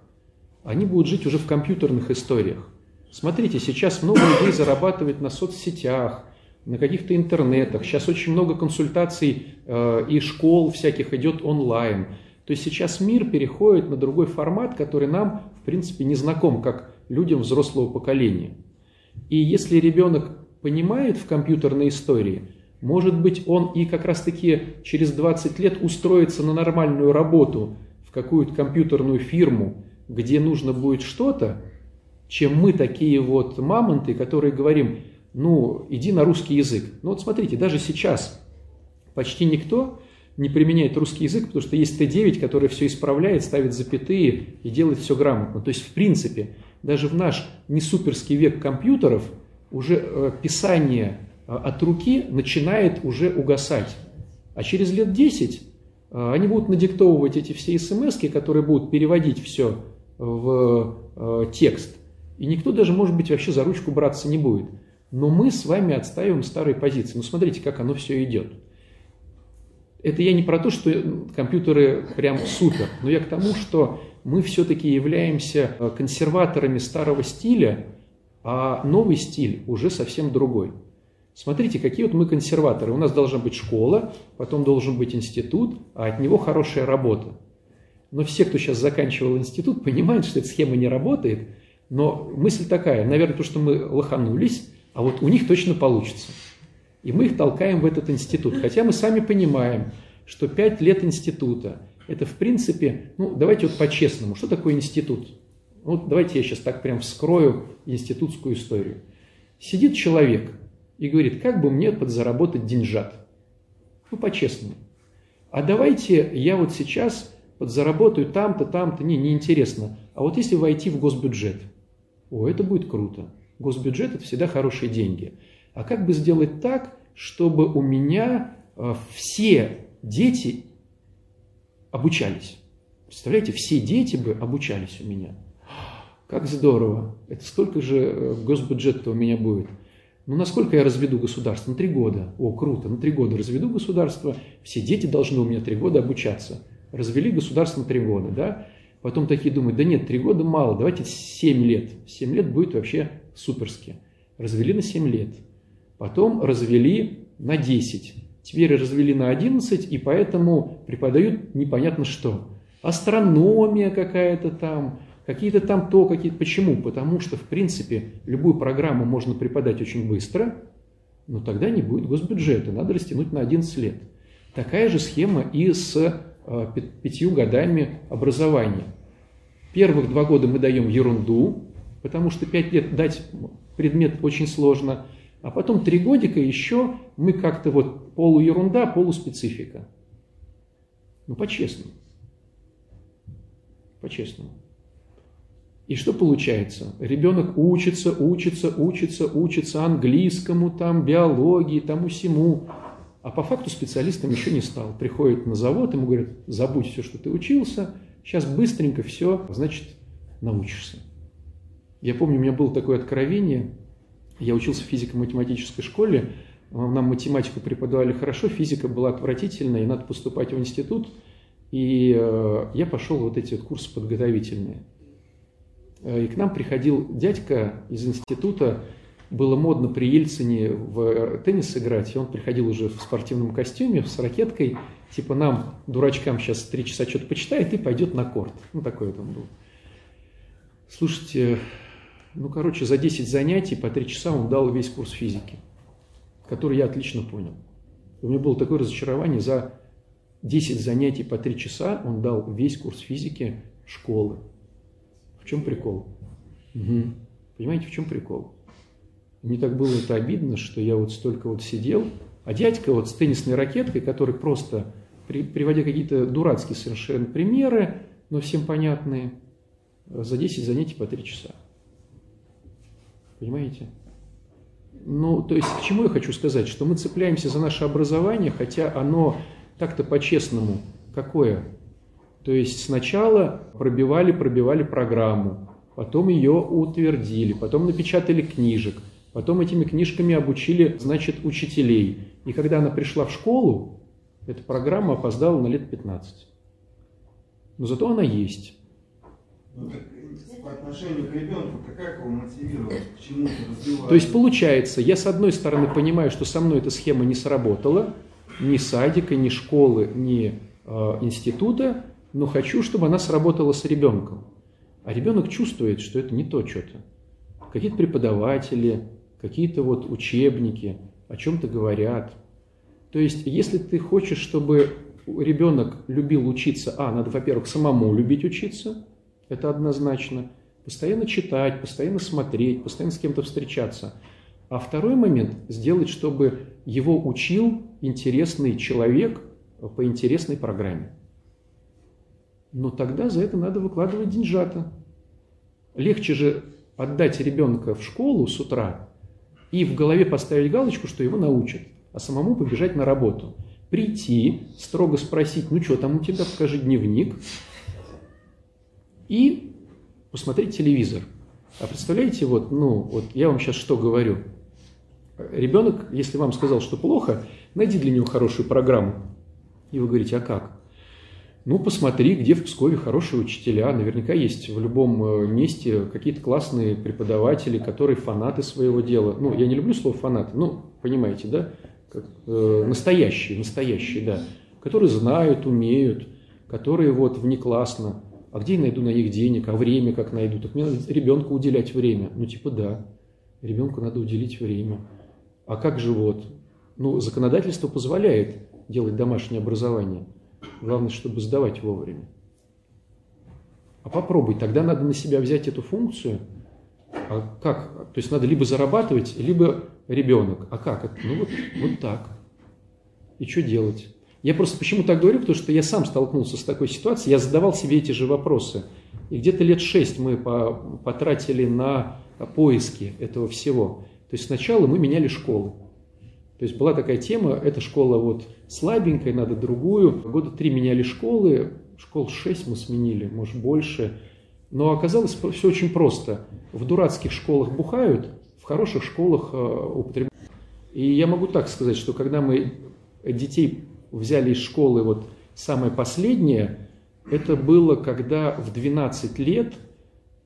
Они будут жить уже в компьютерных историях. Смотрите, сейчас много людей зарабатывает на соцсетях, на каких-то интернетах. Сейчас очень много консультаций и школ всяких идет онлайн. То есть сейчас мир переходит на другой формат, который нам, в принципе, не знаком, как людям взрослого поколения. И если ребенок понимает в компьютерной истории, может быть, он и как раз-таки через двадцать лет устроится на нормальную работу в какую-то компьютерную фирму, где нужно будет что-то, чем мы такие вот мамонты, которые говорим: ну, иди на русский язык. Ну вот смотрите, даже сейчас почти никто не применяет русский язык, потому что есть Т девять, который все исправляет, ставит запятые и делает все грамотно. То есть, в принципе, даже в наш не суперский век компьютеров уже писание от руки начинает уже угасать. А через лет десять они будут надиктовывать эти все смски, которые будут переводить все в текст. И никто даже, может быть, вообще за ручку браться не будет. Но мы с вами отстаиваем старые позиции. Ну, смотрите, как оно все идет. Это я не про то, что компьютеры прям супер, но я к тому, что мы все-таки являемся консерваторами старого стиля, а новый стиль уже совсем другой. Смотрите, какие вот мы консерваторы. У нас должна быть школа, потом должен быть институт, а от него хорошая работа. Но все, кто сейчас заканчивал институт, понимают, что эта схема не работает, но мысль такая, наверное, то, что мы лоханулись, а вот у них точно получится. И мы их толкаем в этот институт. Хотя мы сами понимаем, что пять лет института – это, в принципе, ну, давайте вот по-честному, что такое институт? Вот давайте я сейчас так прям вскрою институтскую историю. Сидит человек и говорит, как бы мне подзаработать деньжат? Ну, по-честному. А давайте я вот сейчас подзаработаю там-то, там-то, не, неинтересно. А вот если войти в госбюджет? О, это будет круто. Госбюджет – это всегда хорошие деньги. А как бы сделать так, чтобы у меня все дети обучались? Представляете, все дети бы обучались у меня. Как здорово! Это сколько же госбюджет-то у меня будет? Ну, насколько я разведу государство? На три года. О, круто! На три года разведу государство. Все дети должны у меня три года обучаться. Развели государство на три года, да? Потом такие думают, да нет, три года мало, давайте семь лет. семь лет будет вообще суперски. Развели на семь лет. Потом развели на десять. Теперь развели на одиннадцать, и поэтому преподают непонятно что. Астрономия какая-то там, какие-то там то, какие-то... Почему? Потому что, в принципе, любую программу можно преподать очень быстро, но тогда не будет госбюджета, надо растянуть на одиннадцать лет. Такая же схема и с пятью годами образования. Первых два года мы даем ерунду, потому что пять лет дать предмет очень сложно, а потом три годика еще мы как-то вот полуерунда, полуспецифика. Ну, по-честному. По-честному. И что получается? Ребенок учится, учится, учится, учится английскому, там, биологии, тому всему. А по факту специалистом еще не стал. Приходит на завод, ему говорят, забудь все, что ты учился, сейчас быстренько все, значит, научишься. Я помню, у меня было такое откровение, я учился в физико-математической школе, нам математику преподавали хорошо, физика была отвратительная, и надо поступать в институт, и я пошел вот эти вот курсы подготовительные. И к нам приходил дядька из института, было модно при Ельцине в теннис играть, и он приходил уже в спортивном костюме, с ракеткой, типа нам, дурачкам, сейчас три часа что-то почитает и пойдет на корт. Ну, такой вот он был. Слушайте... Ну, короче, за десять занятий по три часа он дал весь курс физики, который я отлично понял. У меня было такое разочарование, за десять занятий по три часа он дал весь курс физики школы. В чем прикол? Угу. Понимаете, в чем прикол? Мне так было это обидно, что я вот столько вот сидел, а дядька вот с теннисной ракеткой, который просто, приводя какие-то дурацкие совершенно примеры, но всем понятные, за десять занятий по три часа. Понимаете? Ну, то есть, к чему я хочу сказать? Что мы цепляемся за наше образование, хотя оно так-то по-честному какое? То есть, сначала пробивали, пробивали программу, потом ее утвердили, потом напечатали книжек, потом этими книжками обучили, значит, учителей. И когда она пришла в школу, эта программа опоздала на лет пятнадцать. Но зато она есть. По отношению к ребенку, как его мотивировать, к чему-то развивать? То есть получается, я с одной стороны понимаю, что со мной эта схема не сработала, ни садика, ни школы, ни э, института, но хочу, чтобы она сработала с ребенком. А ребенок чувствует, что это не то что-то. Какие-то преподаватели, какие-то вот учебники о чем-то говорят. То есть если ты хочешь, чтобы ребенок любил учиться, а, надо, во-первых, самому любить учиться, это однозначно. Постоянно читать, постоянно смотреть, постоянно с кем-то встречаться. А второй момент – сделать, чтобы его учил интересный человек, по интересной программе. Но тогда за это надо выкладывать деньжата. Легче же отдать ребенка в школу с утра и в голове поставить галочку, что его научат, а самому побежать на работу. Прийти, строго спросить, ну что там у тебя, покажи дневник, и посмотреть телевизор. А представляете, вот, ну, вот я вам сейчас что говорю. Ребенок, если вам сказал, что плохо, найди для него хорошую программу. И вы говорите, а как? Ну, посмотри, где в Пскове хорошие учителя. Наверняка есть в любом месте какие-то классные преподаватели, которые фанаты своего дела. Ну, я не люблю слово «фанаты», ну, понимаете, да? Как, э, настоящие, настоящие, да. Которые знают, умеют, которые вот внеклассно. А где я найду на них денег, а время как найду? Так мне надо ребенку уделять время. Ну, типа, да, ребенку надо уделить время. А как же вот? Ну, законодательство позволяет делать домашнее образование. Главное, чтобы сдавать вовремя. А попробуй, тогда надо на себя взять эту функцию. А как? То есть надо либо зарабатывать, либо ребенок. А как? Ну, вот, вот так. И что делать? Я просто почему так говорю, потому что я сам столкнулся с такой ситуацией, я задавал себе эти же вопросы. И где-то лет шесть мы потратили на поиски этого всего. То есть сначала мы меняли школы. То есть была такая тема, эта школа вот слабенькая, надо другую. Года три меняли школы, школ шесть мы сменили, может больше. Но оказалось все очень просто. В дурацких школах бухают, в хороших школах употребляют. И я могу так сказать, что когда мы детей взяли из школы, вот самое последнее, это было, когда в двенадцать лет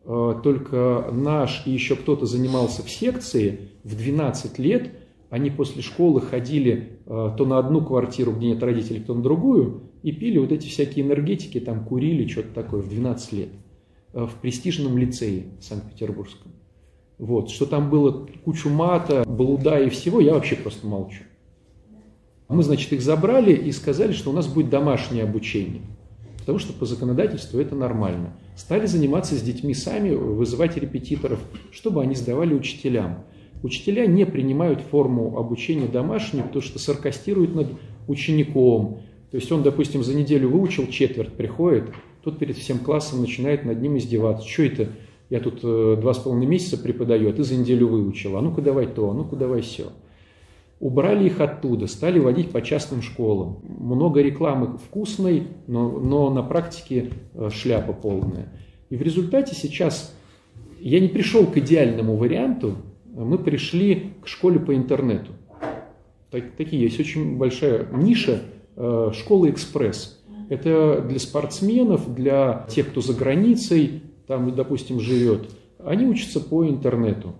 э, только наш и еще кто-то занимался в секции, в двенадцать лет они после школы ходили э, то на одну квартиру, где нет родителей, то на другую, и пили вот эти всякие энергетики, там курили, что-то такое, в двенадцать лет, э, в престижном лицее санкт-петербургском. Вот, что там было кучу мата, блуда и всего, я вообще просто молчу. Мы, значит, их забрали и сказали, что у нас будет домашнее обучение, потому что по законодательству это нормально. Стали заниматься с детьми сами, вызывать репетиторов, чтобы они сдавали учителям. Учителя не принимают форму обучения домашней, потому что саркастируют над учеником. То есть он, допустим, за неделю выучил четверть, приходит, тот перед всем классом начинает над ним издеваться. Что это? Я тут два с половиной месяца преподаю, а ты за неделю выучил. А ну-ка давай то, а ну-ка давай сё. Убрали их оттуда, стали водить по частным школам. Много рекламы вкусной, но, но на практике шляпа полная. И в результате сейчас я не пришел к идеальному варианту, мы пришли к школе по интернету. Так, такие есть очень большая ниша школы экспресс. Это для спортсменов, для тех, кто за границей, там, допустим, живет. Они учатся по интернету.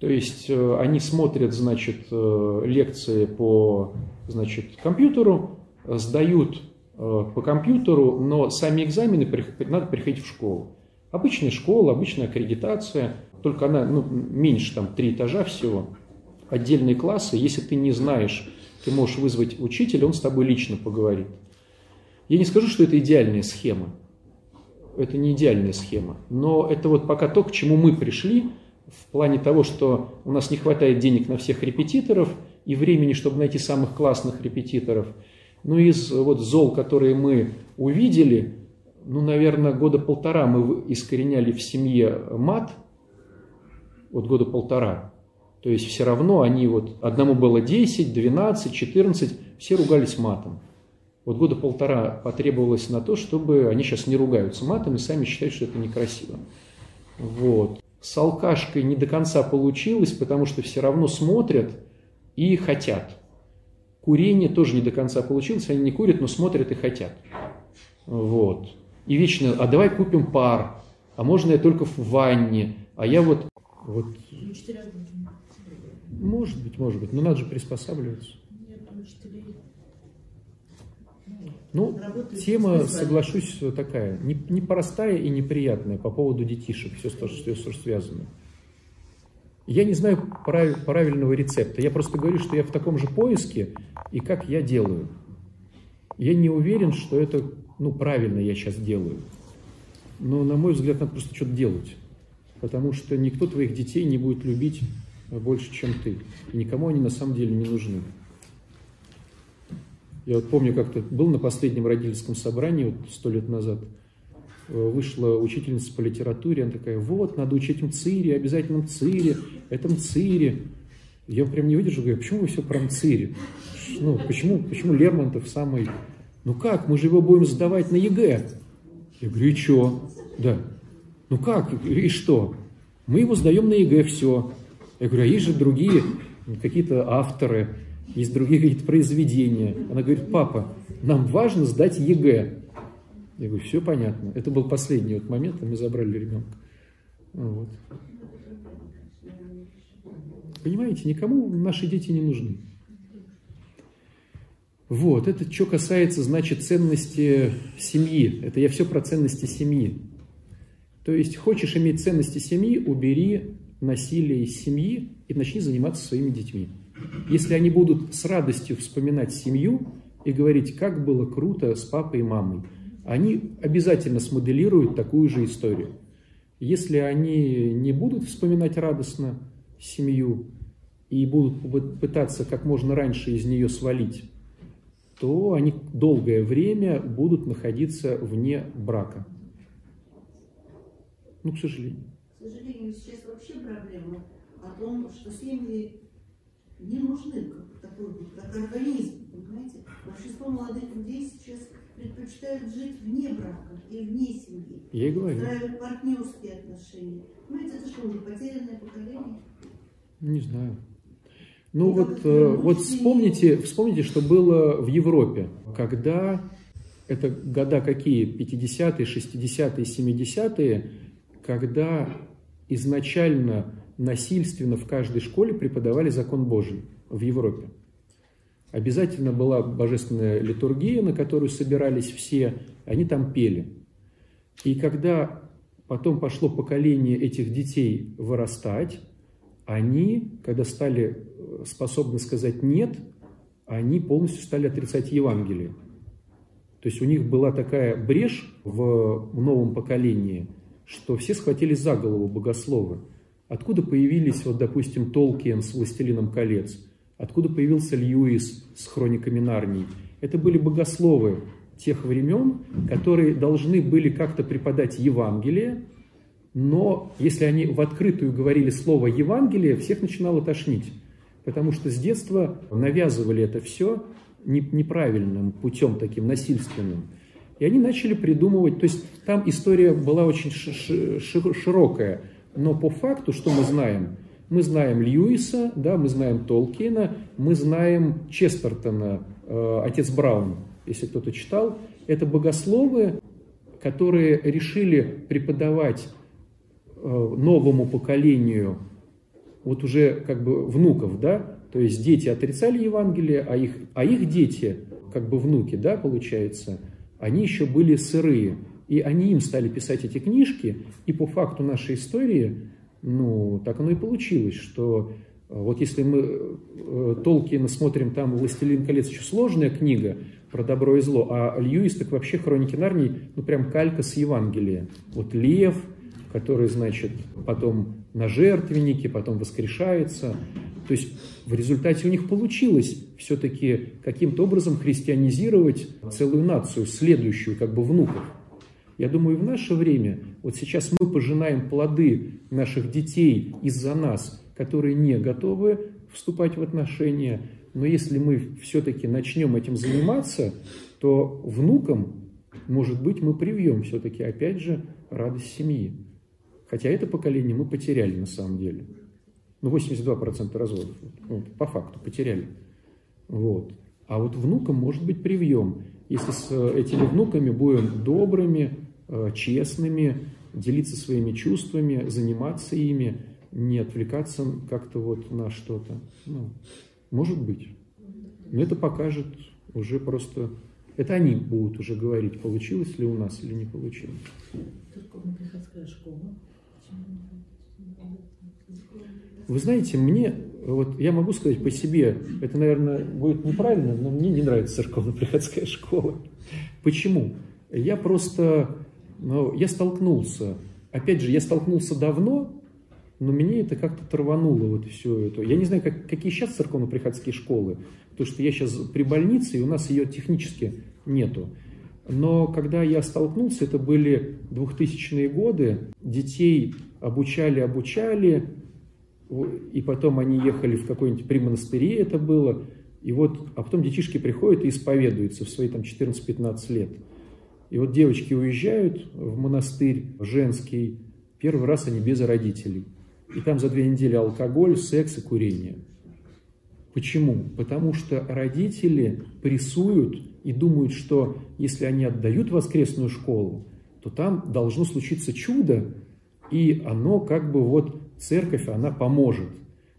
То есть они смотрят, значит, лекции по, значит, компьютеру, сдают по компьютеру, но сами экзамены надо приходить в школу. Обычная школа, обычная аккредитация, только она, ну, меньше, там, три этажа всего, отдельные классы. Если ты не знаешь, ты можешь вызвать учителя, он с тобой лично поговорит. Я не скажу, что это идеальная схема, это не идеальная схема, но это вот пока то, к чему мы пришли, в плане того, что у нас не хватает денег на всех репетиторов и времени, чтобы найти самых классных репетиторов. Ну, из вот зол, которые мы увидели, ну, наверное, года полтора мы искореняли в семье мат, вот года полтора. То есть все равно они вот, одному было десять, двенадцать, четырнадцать, все ругались матом. Вот года полтора потребовалось на то, чтобы они сейчас не ругаются матом и сами считают, что это некрасиво. Вот. С алкашкой не до конца получилось, потому что все равно смотрят и хотят. Курение тоже не до конца получилось, они не курят, но смотрят и хотят. Вот. И вечно, а давай купим пар, а можно я только в ванне, а я вот... вот. Может быть, может быть, но надо же приспосабливаться. Ну, тема, соглашусь, такая, непростая и неприятная по поводу детишек, все, что связано. Я не знаю прав, правильного рецепта, я просто говорю, что я в таком же поиске, и как я делаю. Я не уверен, что это, ну, правильно я сейчас делаю, но, на мой взгляд, надо просто что-то делать, потому что никто твоих детей не будет любить больше, чем ты, и никому они на самом деле не нужны. Я вот помню, как-то был на последнем родительском собрании, вот сто лет назад, вышла учительница по литературе, она такая: вот, надо учить мцири, обязательно мцири, это мцири. Я прям не выдержу, говорю: почему вы все про мцири? Ну, почему, почему Лермонтов самый... Ну как, мы же его будем сдавать на ЕГЭ. Я говорю: и что? Да. Ну как, и что? Мы его сдаем на ЕГЭ, все. Я говорю: а есть же другие какие-то авторы, есть другие какие-то произведения. Она говорит: папа, нам важно сдать ЕГЭ. Я говорю: все понятно. Это был последний вот момент, а мы забрали ребенка. Вот. Понимаете, никому наши дети не нужны. Вот, это что касается, значит, ценности семьи. Это я все про ценности семьи. То есть, хочешь иметь ценности семьи, убери насилие из семьи и начни заниматься своими детьми. Если они будут с радостью вспоминать семью и говорить, как было круто с папой и мамой, они обязательно смоделируют такую же историю. Если они не будут вспоминать радостно семью и будут пытаться как можно раньше из нее свалить, то они долгое время будут находиться вне брака. Ну, к сожалению. К сожалению, сейчас вообще проблема о том, что семьи не нужны как такой, как организм, понимаете? Большинство молодых людей сейчас предпочитают жить вне брака и вне семьи. Я и говорю. Устраивают партнерские отношения. Понимаете, это что, уже потерянное поколение? Не знаю. Ну вот, э, вот вспомните, вспомните, что было в Европе, когда, это года какие, пятидесятые, шестидесятые, семидесятые, когда изначально насильственно в каждой школе преподавали закон Божий в Европе. Обязательно была божественная литургия, на которую собирались все, они там пели. И когда потом пошло поколение этих детей вырастать, они, когда стали способны сказать «нет», они полностью стали отрицать Евангелие. То есть у них была такая брешь в новом поколении, что все схватились за голову богословы. Откуда появились, вот, допустим, Толкиен с «Властелином колец», откуда появился Льюис с «Хрониками Нарнии». Это были богословы тех времен, которые должны были как-то преподать Евангелие, но если они в открытую говорили слово «Евангелие», всех начинало тошнить, потому что с детства навязывали это все неправильным путем, таким насильственным. И они начали придумывать, то есть там история была очень широкая, но по факту, что мы знаем? Мы знаем Льюиса, да, мы знаем Толкиена, мы знаем Честертона, э, «Отец Браун», если кто-то читал. Это богословы, которые решили преподавать новому поколению, вот уже как бы внуков, да, то есть дети отрицали Евангелие, а их, а их дети, как бы внуки, да, получается, они еще были сырые, и они им стали писать эти книжки, и по факту нашей истории, ну, так оно и получилось, что вот если мы Толкиена смотрим, там «Властелин колец» еще сложная книга про добро и зло, а Льюис так вообще «Хроники Нарнии», ну, прям калька с Евангелия, вот лев, который, значит, потом на жертвеннике, потом воскрешается. То есть в результате у них получилось все-таки каким-то образом христианизировать целую нацию, следующую, как бы, внуков. Я думаю, в наше время, вот сейчас мы пожинаем плоды наших детей из-за нас, которые не готовы вступать в отношения, но если мы все-таки начнем этим заниматься, то внукам, может быть, мы привьем все-таки, опять же, радость семьи. Хотя это поколение мы потеряли на самом деле. Ну, восемьдесят два процента разводов, вот, по факту, потеряли. Вот. А вот внукам, может быть, привьем. Если с этими внуками будем добрыми, честными, делиться своими чувствами, заниматься ими, не отвлекаться как-то вот на что-то. Ну, может быть. Но это покажет уже просто... Это они будут уже говорить, получилось ли у нас или не получилось. Церковно-приходская школа. Вы знаете, мне, вот я могу сказать по себе, это, наверное, будет неправильно, но мне не нравится церковно-приходская школа. Почему? Я просто, ну, я столкнулся, опять же, я столкнулся давно, но меня это как-то торвануло, вот все это. Я не знаю, как, какие сейчас церковно-приходские школы, потому что я сейчас при больнице, и у нас ее технически нету. Но когда я столкнулся, это были двухтысячные годы, детей обучали-обучали, и потом они ехали в какой-нибудь, при монастыре это было, и вот, а потом детишки приходят и исповедуются в свои там четырнадцать-пятнадцать лет. И вот девочки уезжают в монастырь женский, первый раз они без родителей. И там за две недели алкоголь, секс и курение. Почему? Потому что родители прессуют и думают, что если они отдают воскресную школу, то там должно случиться чудо, и оно как бы вот церковь, она поможет.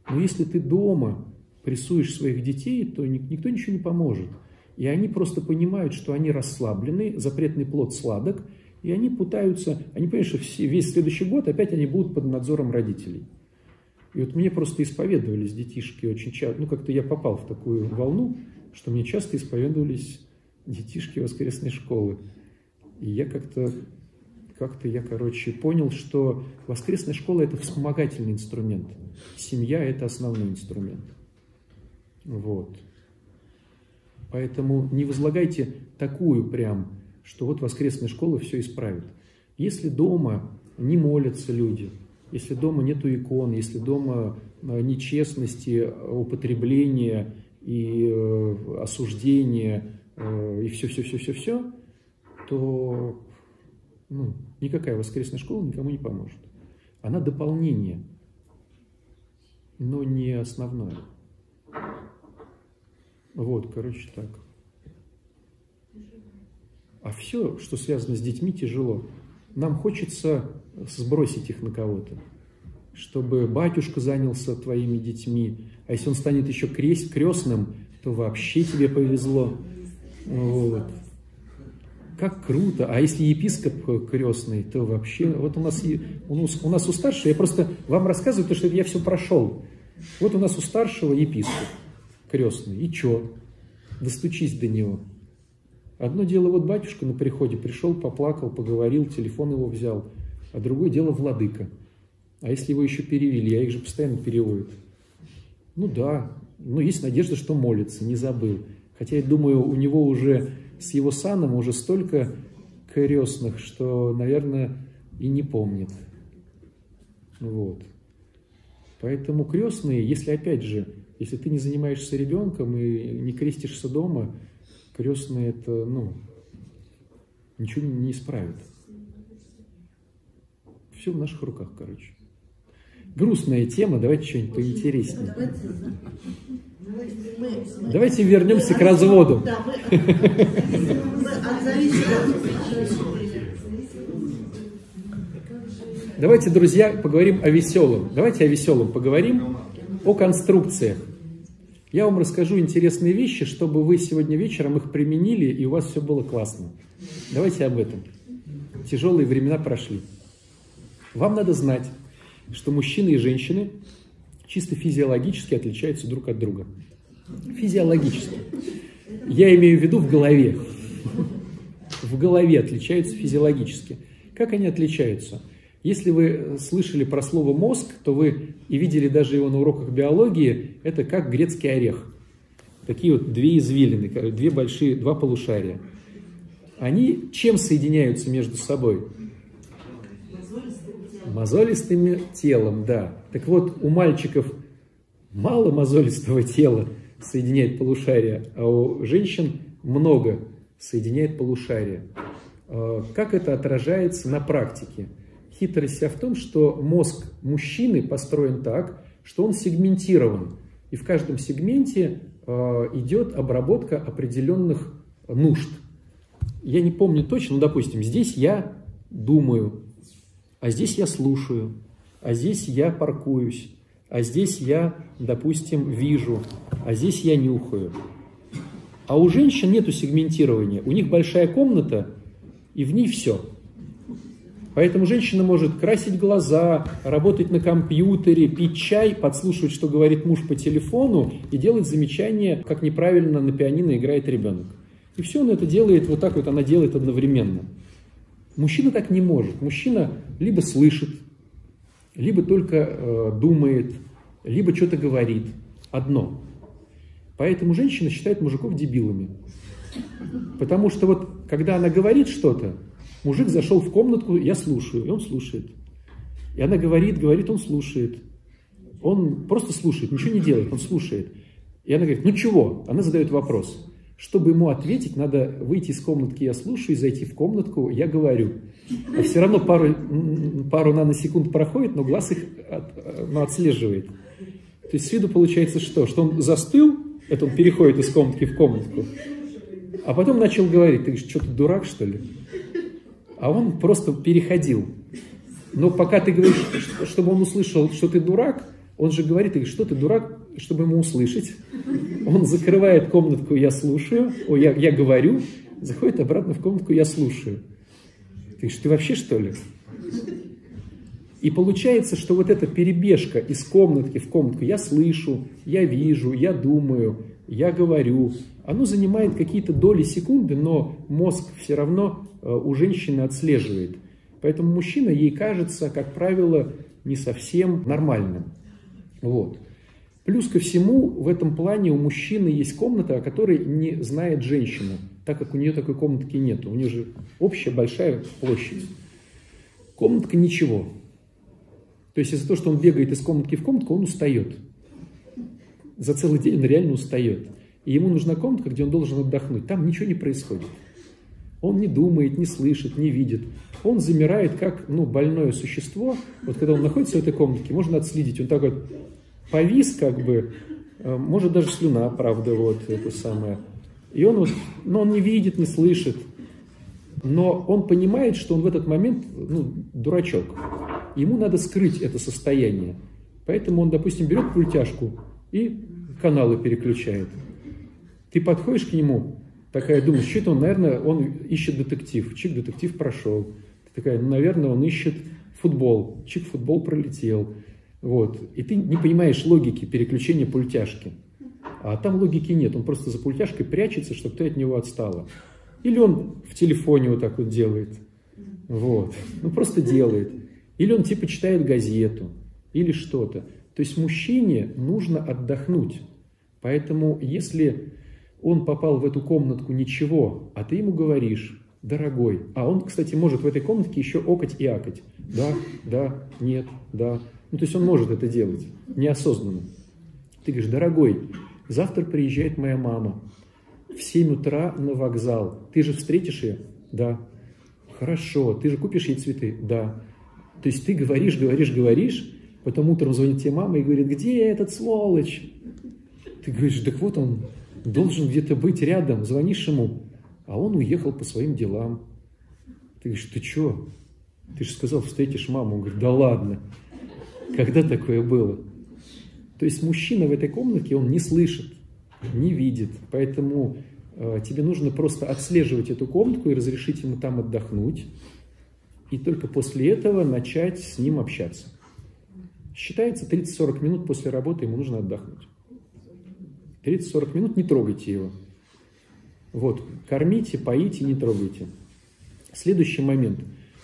Но если ты дома прессуешь своих детей, то никто ничего не поможет. И они просто понимают, что они расслаблены, запретный плод сладок, и они пытаются, они понимают, что все, весь следующий год опять они будут под надзором родителей. И вот мне просто исповедовались детишки очень часто, ну как-то я попал в такую волну, что мне часто исповедовались детишки воскресной школы. И я как-то, как-то я, короче, понял, что воскресная школа – это вспомогательный инструмент, семья – это основной инструмент. Вот. Поэтому не возлагайте такую прям, что вот воскресная школа все исправит. Если дома не молятся люди, если дома нету икон, если дома нечестности, употребления и э, осуждения э, и все-все-все-все-все, то ну, никакая воскресная школа никому не поможет. Она дополнение, но не основное. Вот, короче, так. А все, что связано с детьми, тяжело. Нам хочется сбросить их на кого-то, чтобы батюшка занялся твоими детьми. А если он станет еще крест, крестным, то вообще тебе повезло. Вот. Как круто. А если епископ крестный, то вообще... Вот у нас, у нас, у нас у старшего... Я просто вам рассказываю, потому что я все прошел. Вот у нас у старшего епископ. Крестный. И чё? Достучись до него. Одно дело, вот батюшка на приходе пришел, поплакал, поговорил, телефон его взял. А другое дело владыка. А если его еще перевели, а их же постоянно переводят. Ну да, ну есть надежда, что молится, не забыл. Хотя я думаю, у него уже с его саном уже столько крестных, что, наверное, и не помнит. Вот. Поэтому крестные, если опять же, если ты не занимаешься ребенком и не крестишься дома, крестные это, ну, ничего не исправит. Все в наших руках, короче. Грустная тема, давайте что-нибудь поинтереснее. Давайте вернемся к разводу. Давайте, друзья, поговорим о веселом. Давайте о веселом поговорим. О конструкциях. Я вам расскажу интересные вещи, чтобы вы сегодня вечером их применили, и у вас все было классно. Давайте об этом. Тяжелые времена прошли. Вам надо знать, что мужчины и женщины чисто физиологически отличаются друг от друга. Физиологически. Я имею в виду в голове. В голове отличаются физиологически. Как они отличаются? Если вы слышали про слово «мозг», то вы и видели даже его на уроках биологии, это как грецкий орех. Такие вот две извилины, две большие, два полушария. Они чем соединяются между собой? Мозолистым телом, да. Так вот, у мальчиков мало мозолистого тела соединяет полушария, а у женщин много соединяет полушария. Как это отражается на практике? Хитрость вся в том, что мозг мужчины построен так, что он сегментирован. И в каждом сегменте э, идет обработка определенных нужд. Я не помню точно, но, допустим, здесь я думаю, а здесь я слушаю, а здесь я паркуюсь, а здесь я, допустим, вижу, а здесь я нюхаю. А у женщин нету сегментирования. У них большая комната, и в ней все. Поэтому женщина может красить глаза, работать на компьютере, пить чай, подслушивать, что говорит муж по телефону, и делать замечания, как неправильно на пианино играет ребенок. И все она это делает, вот так вот она делает одновременно. Мужчина так не может. Мужчина либо слышит, либо только э, думает, либо что-то говорит. Одно. Поэтому женщина считает мужиков дебилами. Потому что вот, когда она говорит что-то, мужик зашел в комнатку, я слушаю, и он слушает. И она говорит, говорит, он слушает. Он просто слушает, ничего не делает, он слушает. И она говорит, ну чего? Она задает вопрос. Чтобы ему ответить, надо выйти из комнатки, я слушаю, и зайти в комнатку, я говорю. А все равно пару, пару наносекунд проходит, но глаз их от, ну, отслеживает. То есть с виду получается что? Что он застыл, это он переходит из комнатки в комнатку, а потом начал говорить. Ты что, ты дурак, что ли? А он просто переходил. Но пока ты говоришь, чтобы он услышал, что ты дурак, он же говорит, что ты дурак, чтобы ему услышать. Он закрывает комнатку, я слушаю, о, я, я говорю, заходит обратно в комнатку, я слушаю. Ты говоришь, ты вообще что ли? И получается, что вот эта перебежка из комнатки в комнатку, я слышу, я вижу, я думаю, я говорю, оно занимает какие-то доли секунды, но мозг все равно у женщины отслеживает. Поэтому мужчина, ей кажется, как правило, не совсем нормальным. Вот. Плюс ко всему, в этом плане у мужчины есть комната, о которой не знает женщина, так как у нее такой комнатки нет. У нее же общая большая площадь. Комнатка ничего. То есть из-за того, что он бегает из комнатки в комнатку, он устает. За целый день он реально устает. И ему нужна комнатка, где он должен отдохнуть. Там ничего не происходит. Он не думает, не слышит, не видит. Он замирает, как ну, больное существо. Вот когда он находится в этой комнатке, можно отследить. Он так вот повис, как бы, может даже слюна, правда, вот это самое. И он, вот, но он не видит, не слышит. Но он понимает, что он в этот момент ну, дурачок. Ему надо скрыть это состояние. Поэтому он, допустим, берет пультяшку и каналы переключает. Ты подходишь к нему, такая думаешь, что-то он, наверное, он ищет детектив. Чик, детектив прошел. Ты такая, ну, наверное, он ищет футбол. Чик, футбол пролетел. Вот. И ты не понимаешь логики переключения пультяшки. А там логики нет. Он просто за пультяшкой прячется, чтобы ты от него отстала. Или он в телефоне вот так вот делает. Вот. Ну, просто делает. Или он типа читает газету. Или что-то. То есть мужчине нужно отдохнуть. Поэтому если он попал в эту комнатку ничего, а ты ему говоришь, дорогой. А он, кстати, может в этой комнатке еще окать и акать. Да, да, нет, да. Ну, то есть он может это делать неосознанно. Ты говоришь, дорогой, завтра приезжает моя мама в семь утра на вокзал. Ты же встретишь ее? Да. Хорошо. Ты же купишь ей цветы? Да. То есть ты говоришь, говоришь, говоришь, потом утром звонит тебе мама и говорит, где этот сволочь? Ты говоришь, так вот он должен где-то быть рядом, звонишь ему, а он уехал по своим делам. Ты говоришь, ты что? Ты же сказал, встретишь маму. Он говорит, да ладно. Когда такое было? То есть мужчина в этой комнатке, он не слышит, не видит. Поэтому э, тебе нужно просто отслеживать эту комнатку и разрешить ему там отдохнуть. И только после этого начать с ним общаться. Считается, тридцать-сорок минут после работы ему нужно отдохнуть. тридцать-сорок минут не трогайте его. Вот, кормите, поите, не трогайте. Следующий момент.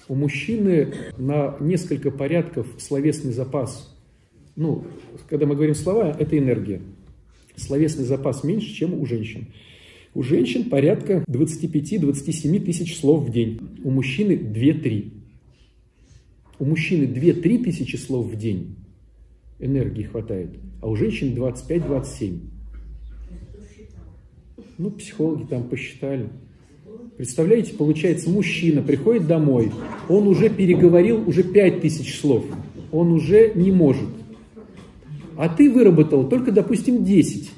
У мужчины на несколько порядков словесный запас. Ну, когда мы говорим слова, это энергия. Словесный запас меньше, чем у женщин. У женщин порядка двадцати пяти — двадцати семи тысяч слов в день. У мужчины две-три. У мужчины две-три тысячи слов в день. Энергии хватает. А у женщин двадцать пять — двадцать семь. Ну, психологи там посчитали. Представляете, получается, мужчина приходит домой, он уже переговорил уже пять тысяч слов. Он уже не может. А ты выработал только, допустим, десять.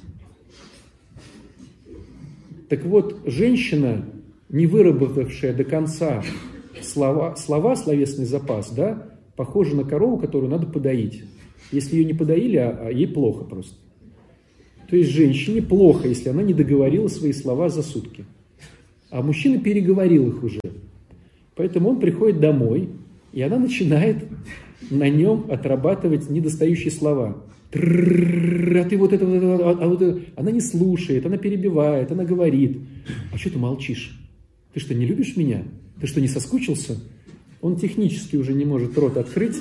Так вот, женщина, не выработавшая до конца слова, слова словесный запас, да, похожа на корову, которую надо подоить. Если ее не подоили, а, а ей плохо просто. То есть женщине плохо, если она не договорила свои слова за сутки. А мужчина переговорил их уже. Поэтому он приходит домой, и она начинает на нем отрабатывать недостающие слова. А ты вот это, а вот это. Она не слушает, она перебивает, она говорит. А что ты молчишь? Ты что, не любишь меня? Ты что, не соскучился? Он технически уже не может рот открыть.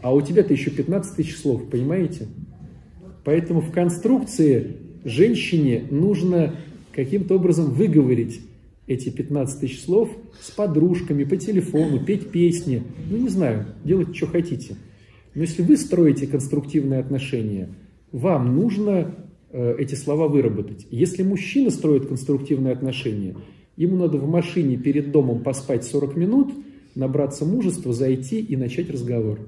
А у тебя-то еще пятнадцать тысяч слов, понимаете? Поэтому в конструкции женщине нужно каким-то образом выговорить эти пятнадцать тысяч слов с подружками, по телефону, петь песни. Ну, не знаю, делать, что хотите. Но если вы строите конструктивные отношения, вам нужно э, эти слова выработать. Если мужчина строит конструктивные отношения, ему надо в машине перед домом поспать сорок минут, набраться мужества, зайти и начать разговор.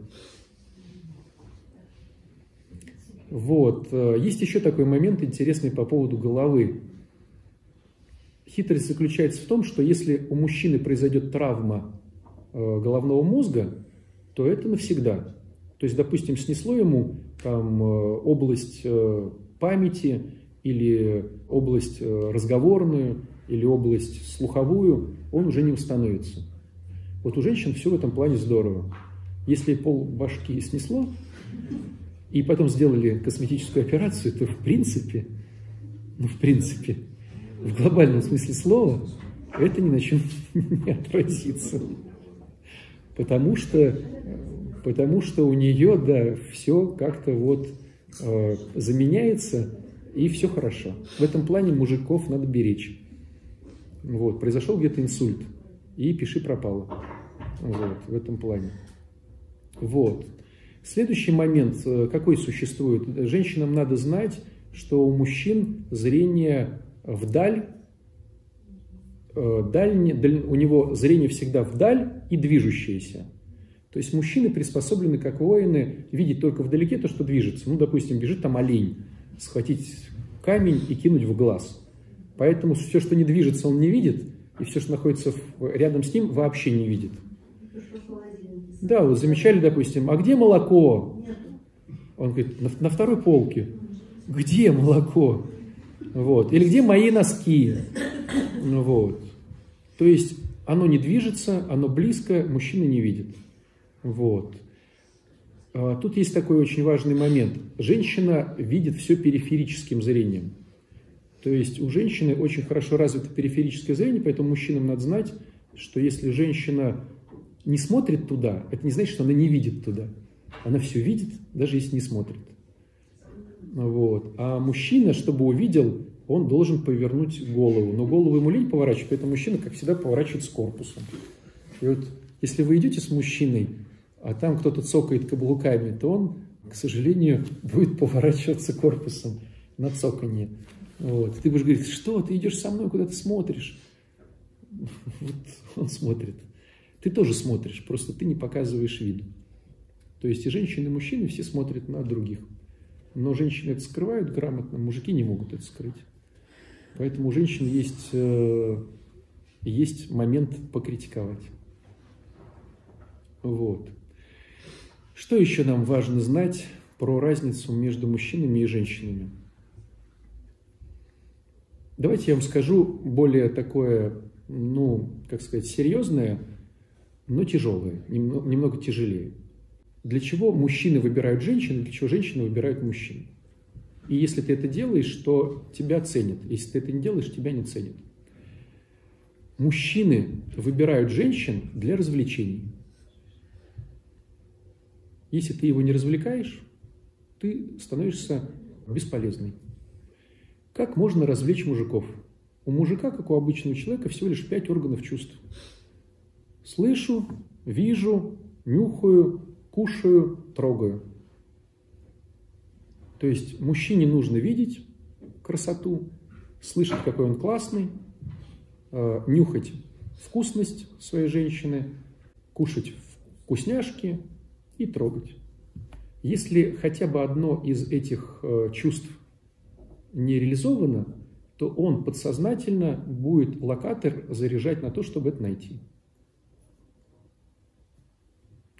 Вот. Есть еще такой момент интересный по поводу головы. Хитрость заключается в том, что если у мужчины произойдет травма головного мозга, то это навсегда. То есть, допустим, снесло ему там область памяти или область разговорную, или область слуховую, он уже не восстановится. Вот у женщин все в этом плане здорово. Если пол башки снесло, и потом сделали косметическую операцию, то в принципе, ну в принципе, в глобальном смысле слова, это ни на чем не отразится. Потому что, потому что у нее, да, все как-то вот э, заменяется, и все хорошо. В этом плане мужиков надо беречь. Вот, произошел где-то инсульт, и пиши пропало. Вот, в этом плане. Вот. Следующий момент, какой существует. Женщинам надо знать, что у мужчин зрение вдаль, дальне, даль, у него зрение всегда вдаль и движущееся. То есть мужчины приспособлены, как воины, видеть только вдалеке то, что движется. Ну, допустим, бежит там олень, схватить камень и кинуть в глаз. Поэтому все, что не движется, он не видит, и все, что находится рядом с ним, вообще не видит. Да, вот замечали, допустим, а где молоко? Он говорит, на, на второй полке. Где молоко? Вот. Или где мои носки? Вот. То есть оно не движется, оно близко, мужчина не видит. Вот. А тут есть такой очень важный момент. Женщина видит все периферическим зрением. То есть у женщины очень хорошо развито периферическое зрение, поэтому мужчинам надо знать, что если женщина не смотрит туда, это не значит, что она не видит туда. Она все видит, даже если не смотрит. Вот. А мужчина, чтобы увидел, он должен повернуть голову. Но голову ему лень поворачивать, поэтому мужчина, как всегда, поворачивается корпусом. И вот если вы идете с мужчиной, а там кто-то цокает каблуками, то он, к сожалению, будет поворачиваться корпусом на цоканье. Вот. Ты будешь говорить, что, ты идешь со мной, куда ты смотришь? Вот он смотрит. Ты тоже смотришь, просто ты не показываешь виду. То есть и женщины, и мужчины все смотрят на других. Но женщины это скрывают грамотно, мужики не могут это скрыть. Поэтому у женщин есть, есть момент покритиковать. Вот. Что еще нам важно знать про разницу между мужчинами и женщинами? Давайте я вам скажу более такое, ну, как сказать, серьезное, но тяжелые, немного тяжелее. Для чего мужчины выбирают женщин, для чего женщины выбирают мужчин? И если ты это делаешь, то тебя ценят. Если ты это не делаешь, тебя не ценят. Мужчины выбирают женщин для развлечений. Если ты его не развлекаешь, ты становишься бесполезной. Как можно развлечь мужиков? У мужика, как у обычного человека, всего лишь пять органов чувств. Слышу, вижу, нюхаю, кушаю, трогаю. То есть мужчине нужно видеть красоту, слышать, какой он классный, нюхать вкусность своей женщины, кушать вкусняшки и трогать. Если хотя бы одно из этих чувств не реализовано, то он подсознательно будет локатор заряжать на то, чтобы это найти.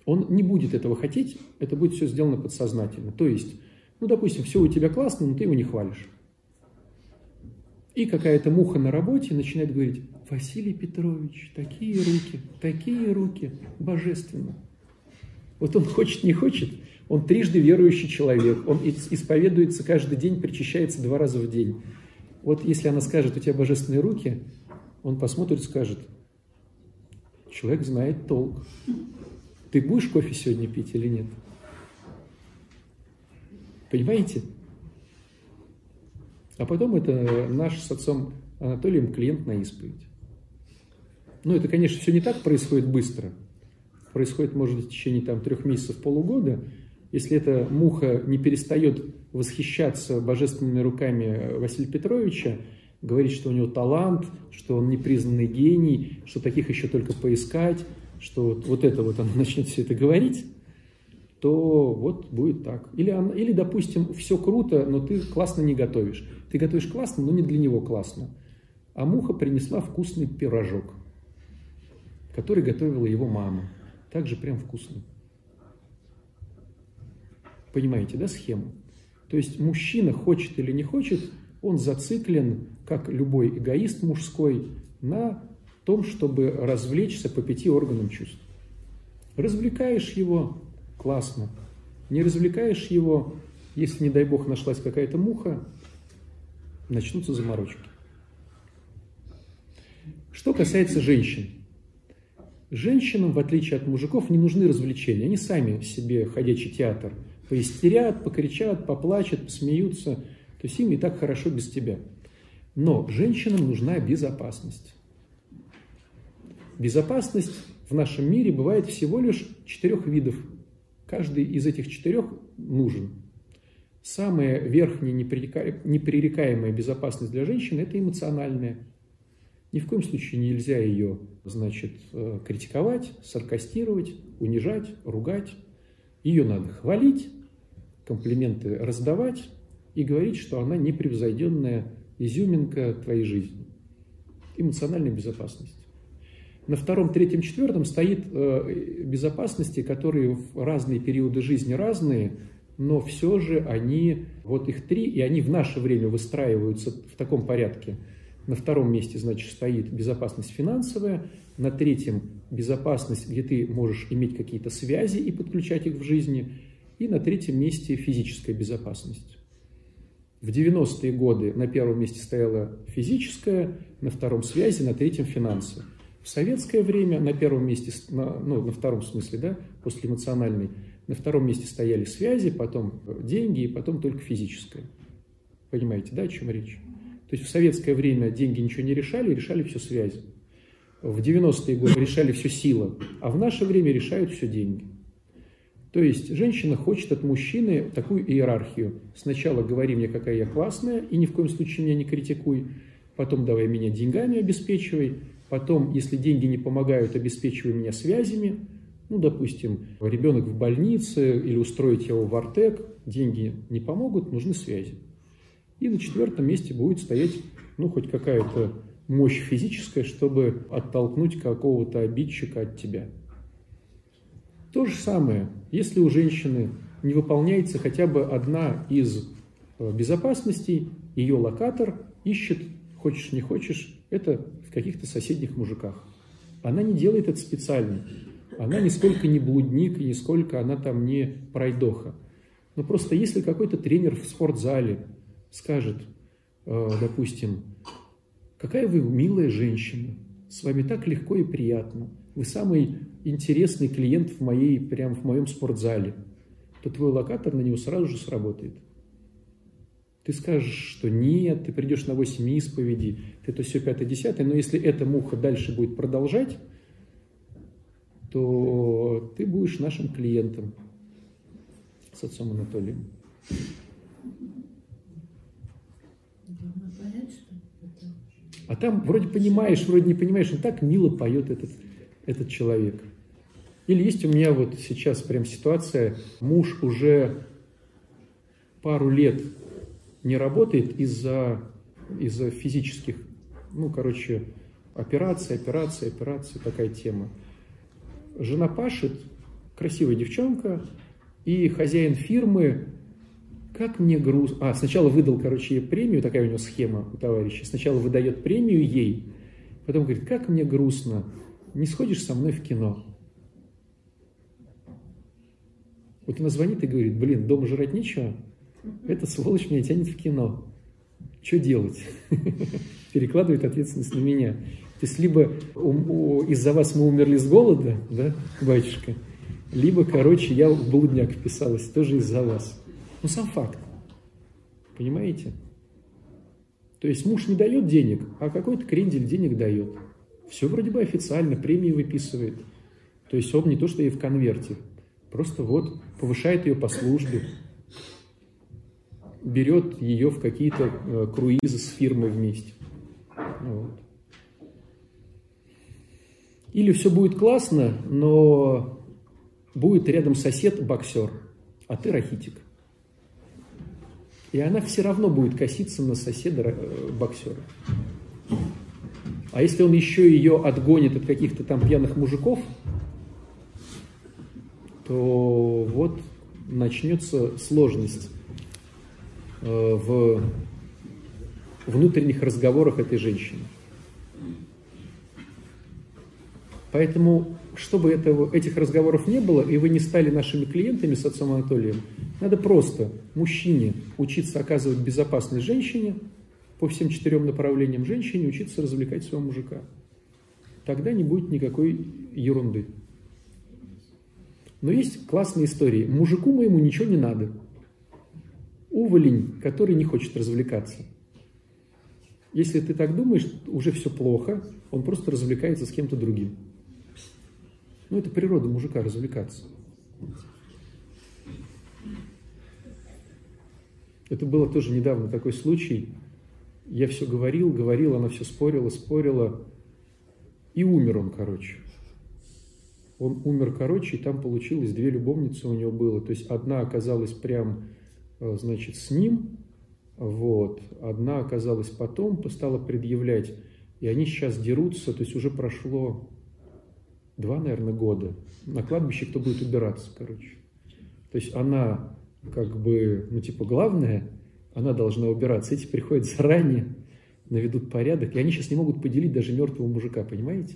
Он не будет этого хотеть, это будет все сделано подсознательно. То есть, ну, допустим, все у тебя классно, но ты его не хвалишь. И какая-то муха на работе начинает говорить, Василий Петрович, такие руки, такие руки, божественно. Вот он хочет, не хочет, он трижды верующий человек, он исповедуется каждый день, причащается два раза в день. Вот если она скажет, у тебя божественные руки, он посмотрит и скажет, человек знает толк. Ты будешь кофе сегодня пить или нет? Понимаете? А потом это наш с отцом Анатолием клиент на исповедь. Ну, это, конечно, все не так происходит быстро. Происходит, может быть, в течение там, трех месяцев, полугода. Если эта муха не перестает восхищаться божественными руками Василия Петровича, говорить, что у него талант, что он непризнанный гений, что таких еще только поискать, что вот, вот это вот она начнет все это говорить, то вот будет так. Или, или, допустим, все круто, но ты классно не готовишь. Ты готовишь классно, но не для него классно. А муха принесла вкусный пирожок, который готовила его мама. Также прям вкусный. Понимаете, да, схему? То есть мужчина, хочет или не хочет, он зациклен, как любой эгоист мужской, на том, чтобы развлечься по пяти органам чувств. Развлекаешь его – классно. Не развлекаешь его, если, не дай бог, нашлась какая-то муха, начнутся заморочки. Что касается женщин. Женщинам, в отличие от мужиков, не нужны развлечения. Они сами себе ходячий театр. Поистерят, покричат, поплачут, посмеются. То есть им и так хорошо без тебя. Но женщинам нужна безопасность. Безопасность в нашем мире бывает всего лишь четырех видов. Каждый из этих четырех нужен. Самая верхняя непререкаемая безопасность для женщины – это эмоциональная. Ни в коем случае нельзя ее, значит, критиковать, саркастировать, унижать, ругать. Ее надо хвалить, комплименты раздавать и говорить, что она непревзойденная изюминка твоей жизни. Эмоциональная безопасность. На втором, третьем, четвертом стоит безопасности, которые в разные периоды жизни разные, но все же они, вот их три, и они в наше время выстраиваются в таком порядке. На втором месте, значит, стоит безопасность финансовая, на третьем – безопасность, где ты можешь иметь какие-то связи и подключать их в жизни, и на третьем месте – физическая безопасность. В девяностые годы на первом месте стояла физическая, на втором – связи, на третьем – финансы. В советское время на первом месте, ну, на втором смысле, да, после эмоциональной, на втором месте стояли связи, потом деньги и потом только физическое. Понимаете, да, о чем речь? То есть в советское время деньги ничего не решали, решали все связи. В девяностые годы решали все сила, а в наше время решают все деньги. То есть женщина хочет от мужчины такую иерархию. Сначала говори мне, какая я классная, и ни в коем случае меня не критикуй. Потом давай меня деньгами обеспечивай. Потом, если деньги не помогают, обеспечивай меня связями. Ну, допустим, ребенок в больнице или устроить его в Артек. Деньги не помогут, нужны связи. И на четвертом месте будет стоять, ну, хоть какая-то мощь физическая, чтобы оттолкнуть какого-то обидчика от тебя. То же самое, если у женщины не выполняется хотя бы одна из безопасностей, ее локатор ищет, хочешь не хочешь, это в каких-то соседних мужиках. Она не делает это специально. Она нисколько не блудник, нисколько она там не пройдоха. Но просто если какой-то тренер в спортзале скажет, допустим, какая вы милая женщина, с вами так легко и приятно, вы самый интересный клиент в моей, прям в моем спортзале, то твой локатор на него сразу же сработает. Ты скажешь, что нет, ты придешь на восемь исповедей, ты то все пятое-десятое, но если эта муха дальше будет продолжать, то ты будешь нашим клиентом с отцом Анатолием. А там вроде понимаешь, вроде не понимаешь, он так мило поет этот, этот человек. Или есть у меня вот сейчас прям ситуация, муж уже пару лет не работает из-за из-за физических, ну, короче, операций, операций, операций, такая тема. Жена пашет, красивая девчонка, и хозяин фирмы, как мне грустно. А, сначала выдал, короче, ей премию, такая у него схема у товарища. Сначала выдает премию ей, потом говорит, как мне грустно, не сходишь со мной в кино. Вот она звонит и говорит, блин, дома жрать нечего, эта сволочь меня тянет в кино. Что делать? Перекладывает ответственность на меня. То есть либо из-за вас мы умерли с голода, да, батюшка, либо, короче, я в блудняк вписалась тоже из-за вас. Но сам факт. Понимаете? То есть муж не дает денег, а какой-то крендель денег дает. Все вроде бы официально, премии выписывает. То есть он не то, что и в конверте. Просто вот повышает ее по службе. Берет ее в какие-то э, круизы с фирмой вместе. Вот. Или все будет классно, но будет рядом сосед боксер, а ты рахитик. И она все равно будет коситься на соседа боксера. А если он еще ее отгонит от каких-то там пьяных мужиков, то вот начнется сложность в внутренних разговорах этой женщины. Поэтому, чтобы этого, этих разговоров не было, и вы не стали нашими клиентами с отцом Анатолием, надо просто мужчине учиться оказывать безопасность женщине, по всем четырем направлениям женщине учиться развлекать своего мужика. Тогда не будет никакой ерунды. Но есть классные истории. Мужику моему ничего не надо. Уволень, который не хочет развлекаться. Если ты так думаешь, уже все плохо, он просто развлекается с кем-то другим. Ну, это природа мужика развлекаться. Это было тоже недавно такой случай. Я все говорил, говорил, она все спорила, спорила. И умер он, короче. Он умер, короче, и там получилось две любовницы у него было. То есть одна оказалась прям, значит, с ним. Вот. Одна оказалась потом, стала предъявлять. И они сейчас дерутся. То есть уже прошло два, наверное, года. На кладбище кто будет убираться, короче. То есть она как бы, ну типа главная, она должна убираться. Эти приходят заранее, наведут порядок. И они сейчас не могут поделить даже мертвого мужика, понимаете?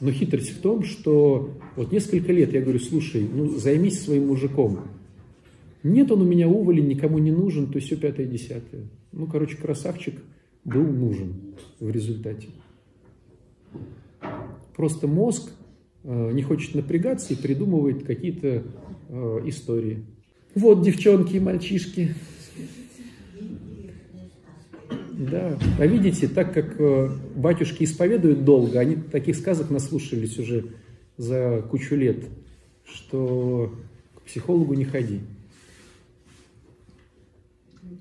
Но хитрость в том, что вот несколько лет я говорю, слушай, ну займись своим мужиком. Нет, он у меня уволен, никому не нужен, то есть все пятое, десятое. Ну, короче, красавчик был нужен в результате. Просто мозг э, не хочет напрягаться и придумывает какие-то э, истории. Вот, девчонки и мальчишки. Да, а видите, так как э, батюшки исповедуют долго, они таких сказок наслушались уже за кучу лет, что к психологу не ходи.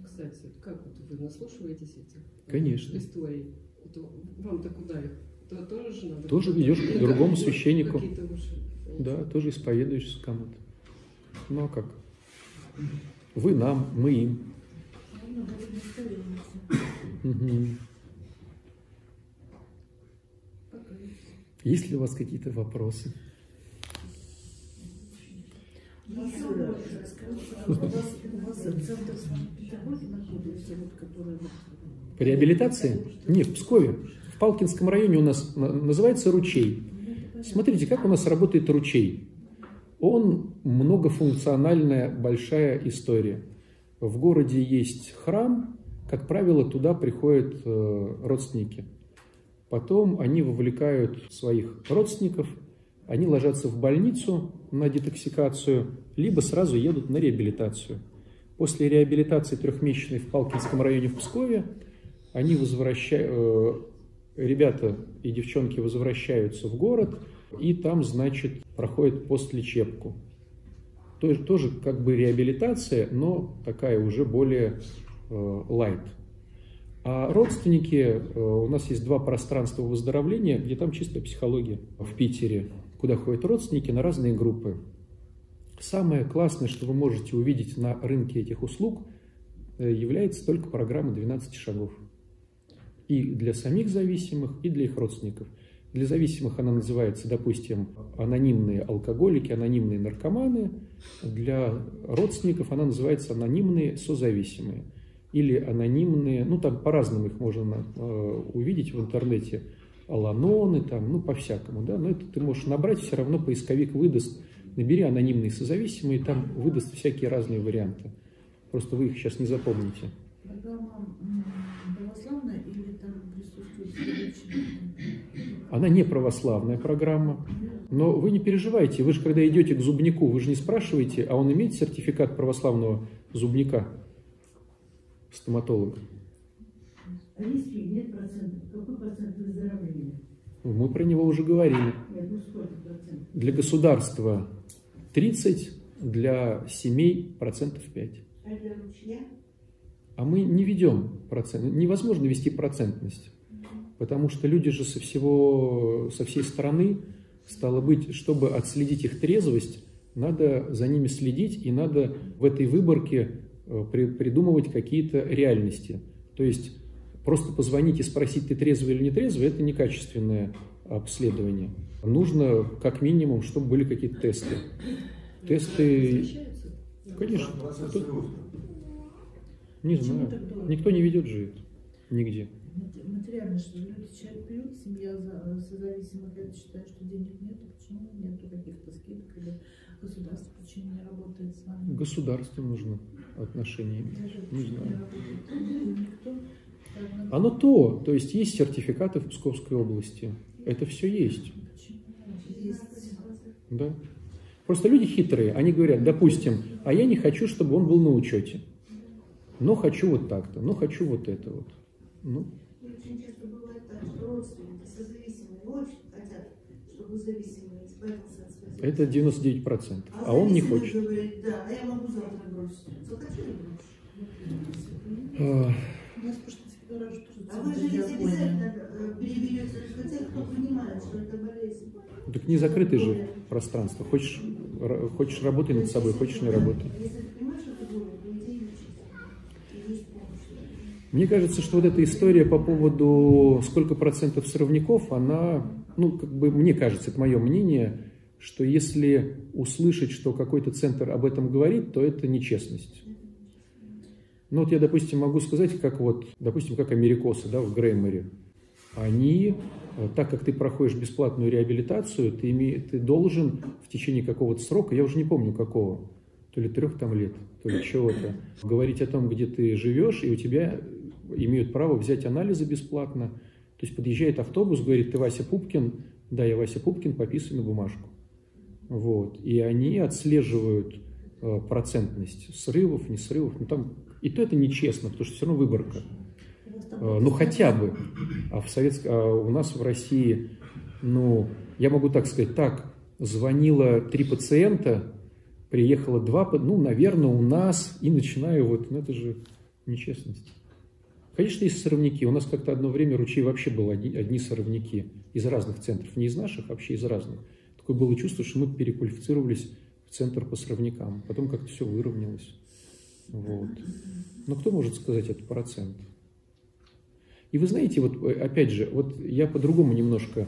Кстати, как вот вы наслушиваетесь этих конечно. Историй? Вам-то куда их? То тоже же надо тоже идешь к другому священнику. Да, тоже исповедуешься кому-то. Ну а как? Вы нам, мы им. Есть ли у вас какие-то вопросы? У вас центр Санкт-Петербурга находится, который... По реабилитации? Нет, в Пскове. В Палкинском районе у нас называется Ручей. Смотрите, как у нас работает Ручей. Он многофункциональная большая история. В городе есть храм, как правило, туда приходят родственники. Потом они вовлекают своих родственников. Они ложатся в больницу на детоксикацию, либо сразу едут на реабилитацию. После реабилитации трехмесячной в Палкинском районе в Пскове они возвращают, ребята и девчонки возвращаются в город, и там, значит, проходит постлечебку. Тоже, тоже как бы реабилитация, но такая уже более э, лайт. А родственники, э, у нас есть два пространства выздоровления, где там чистая психология в Питере, куда ходят родственники на разные группы. Самое классное, что вы можете увидеть на рынке этих услуг, является только программа двенадцать шагов. И для самих зависимых, и для их родственников. Для зависимых она называется, допустим, анонимные алкоголики, анонимные наркоманы. Для родственников она называется анонимные созависимые. Или анонимные, ну там по-разному их можно э, увидеть в интернете. Аланоны, там, ну, по-всякому, да, но это ты можешь набрать, все равно поисковик выдаст, набери анонимные созависимые, там выдаст всякие разные варианты, просто вы их сейчас не запомните. Программа православная или там присутствует? Она не православная программа, Но вы не переживайте, вы же когда идете к зубнику, вы же не спрашиваете, а он имеет сертификат православного зубника, стоматолога? А если нет процентов, какой процент выздоровления? Мы про него уже говорили. Для государства тридцать, для семей процентов пять. А для ручья? А мы не ведем процент, невозможно вести процентность, потому что люди же со всего, со всей страны, стало быть, чтобы отследить их трезвость, надо за ними следить и надо в этой выборке при, придумывать какие-то реальности. То есть просто позвонить и спросить, ты трезвый или не трезвый, это некачественное обследование. Нужно как минимум, чтобы были какие-то тесты. Тесты, конечно, тут... не знаю, никто не ведет же это, нигде. Материально, что люди чай пьют, семья созависимых, я считаю, что денег нет, почему нет каких-то скидок, или государство почему не работает с вами? Государство нужно отношения. Не знаю. Оно то, то есть есть сертификаты в Псковской области, это все есть. Да. Просто люди хитрые, они говорят, допустим, а я не хочу, чтобы он был на учете, но хочу вот так-то, но хочу вот это вот. Ну. Очень часто бывает так, что родственники созависимые очень хотят, чтобы зависимые избавился от своей зависимости. Это девяносто девять процентов. А, а он не хочет. Говорит, да, а я могу завтра бросить. Захочу ли бросить? У нас просто скажут, что... А вы же ведь обязательно переберете только тех, кто понимает, что это болезнь. Так не закрытое же пространство. Хочешь, хочешь работай над собой, хочешь не работай. Мне кажется, что вот эта история по поводу сколько процентов срывников, она, ну, как бы, мне кажется, это мое мнение, что если услышать, что какой-то центр об этом говорит, то это нечестность. Ну, вот я, допустим, могу сказать, как вот, допустим, как америкосы, да, в Грейморе. Они, так как ты проходишь бесплатную реабилитацию, ты, име, ты должен в течение какого-то срока, я уже не помню какого, то ли трех там лет, то ли чего-то, говорить о том, где ты живешь, и у тебя имеют право взять анализы бесплатно. То есть подъезжает автобус, говорит, ты Вася Пупкин, да, я Вася Пупкин, пописывай на бумажку. Вот. И они отслеживают э, процентность срывов, не срывов. Ну, там... И то это нечестно, потому что все равно выборка. Э, ну хотя бы. А, в Советск... а у нас в России, ну, я могу так сказать, так, звонило три пациента, приехало два, ну, наверное, у нас, и начинаю вот, ну, это же нечестность. Конечно, есть сорвники. У нас как-то одно время ручей вообще был одни, одни сорвники из разных центров. Не из наших, а вообще из разных. Такое было чувство, что мы переквалифицировались в центр по сорвникам. Потом как-то все выровнялось. Вот. Но кто может сказать этот процент? И вы знаете, вот опять же, вот я по-другому немножко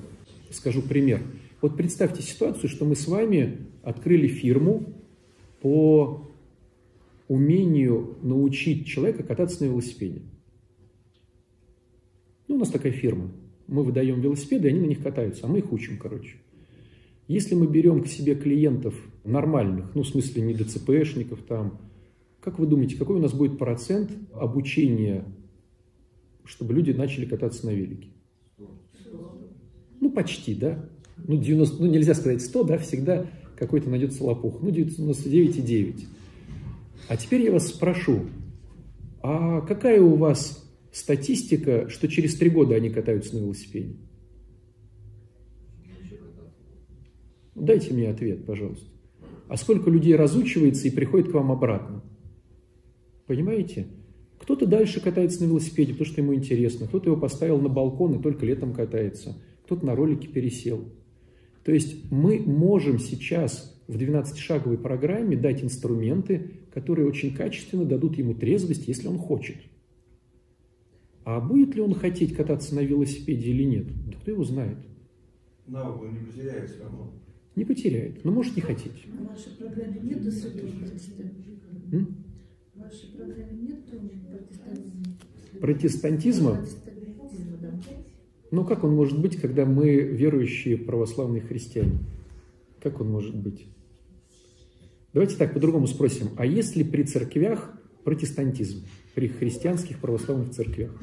скажу пример. Вот представьте ситуацию, что мы с вами открыли фирму по умению научить человека кататься на велосипеде. Ну, у нас такая фирма. Мы выдаем велосипеды, и они на них катаются, а мы их учим, короче. Если мы берем к себе клиентов нормальных, ну, в смысле, не ДЦПшников там, как вы думаете, какой у нас будет процент обучения, чтобы люди начали кататься на велике? Ну, почти, да? Ну, девяносто, ну, нельзя сказать сто, да, всегда какой-то найдется лопух. Ну, девяносто девять и девять. А теперь я вас спрошу, а какая у вас статистика, что через три года они катаются на велосипеде? Дайте мне ответ, пожалуйста. А сколько людей разучивается и приходит к вам обратно? Понимаете? Кто-то дальше катается на велосипеде, потому что ему интересно. Кто-то его поставил на балкон и только летом катается. Кто-то на ролике пересел. То есть мы можем сейчас в двенадцатишаговой программе дать инструменты, которые очень качественно дадут ему трезвость, если он хочет. А будет ли он хотеть кататься на велосипеде или нет? Да кто его знает? Навык он не потеряет все равно. Не потеряет, но может не хотеть. В вашей программе нет протестантизма? В вашей программе нет протестантизма? Протестантизма? Протестантизма, да. Ну как он может быть, когда мы верующие православные христиане? Как он может быть? Давайте так, по-другому спросим. А есть ли при церквях протестантизм? При христианских православных церквях?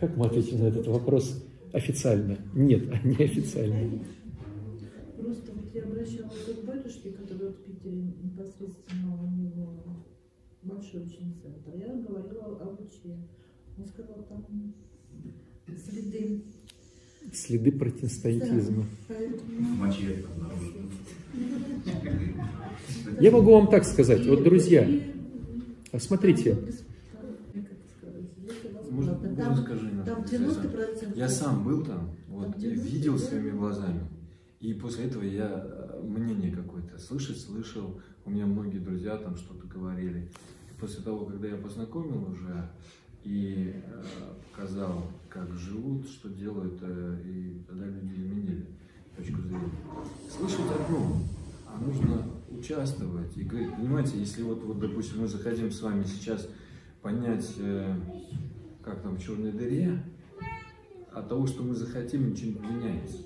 Как мы ответим на этот вопрос? Официально. Нет, они официально. Просто вот я обращалась к батюшке, который в Питере непосредственно у него большой очень центр. Я говорила об Уче. Он сказал, там следы. Следы протестантизма. Я могу вам так сказать. Вот, друзья, смотрите. Может, там, там девяносто процентов. Я сам был там, вот, там видел своими глазами. И после этого я мнение какое-то слышал, слышал. У меня многие друзья там что-то говорили. И после того, когда я познакомил уже и э, показал, как живут, что делают, э, и тогда люди меняли точку зрения. Слышать одно, а нужно участвовать и говорить. Понимаете, если вот, вот допустим, мы заходим с вами сейчас понять... Э, как там в черной дыре, от того, что мы захотим, ничего не меняется.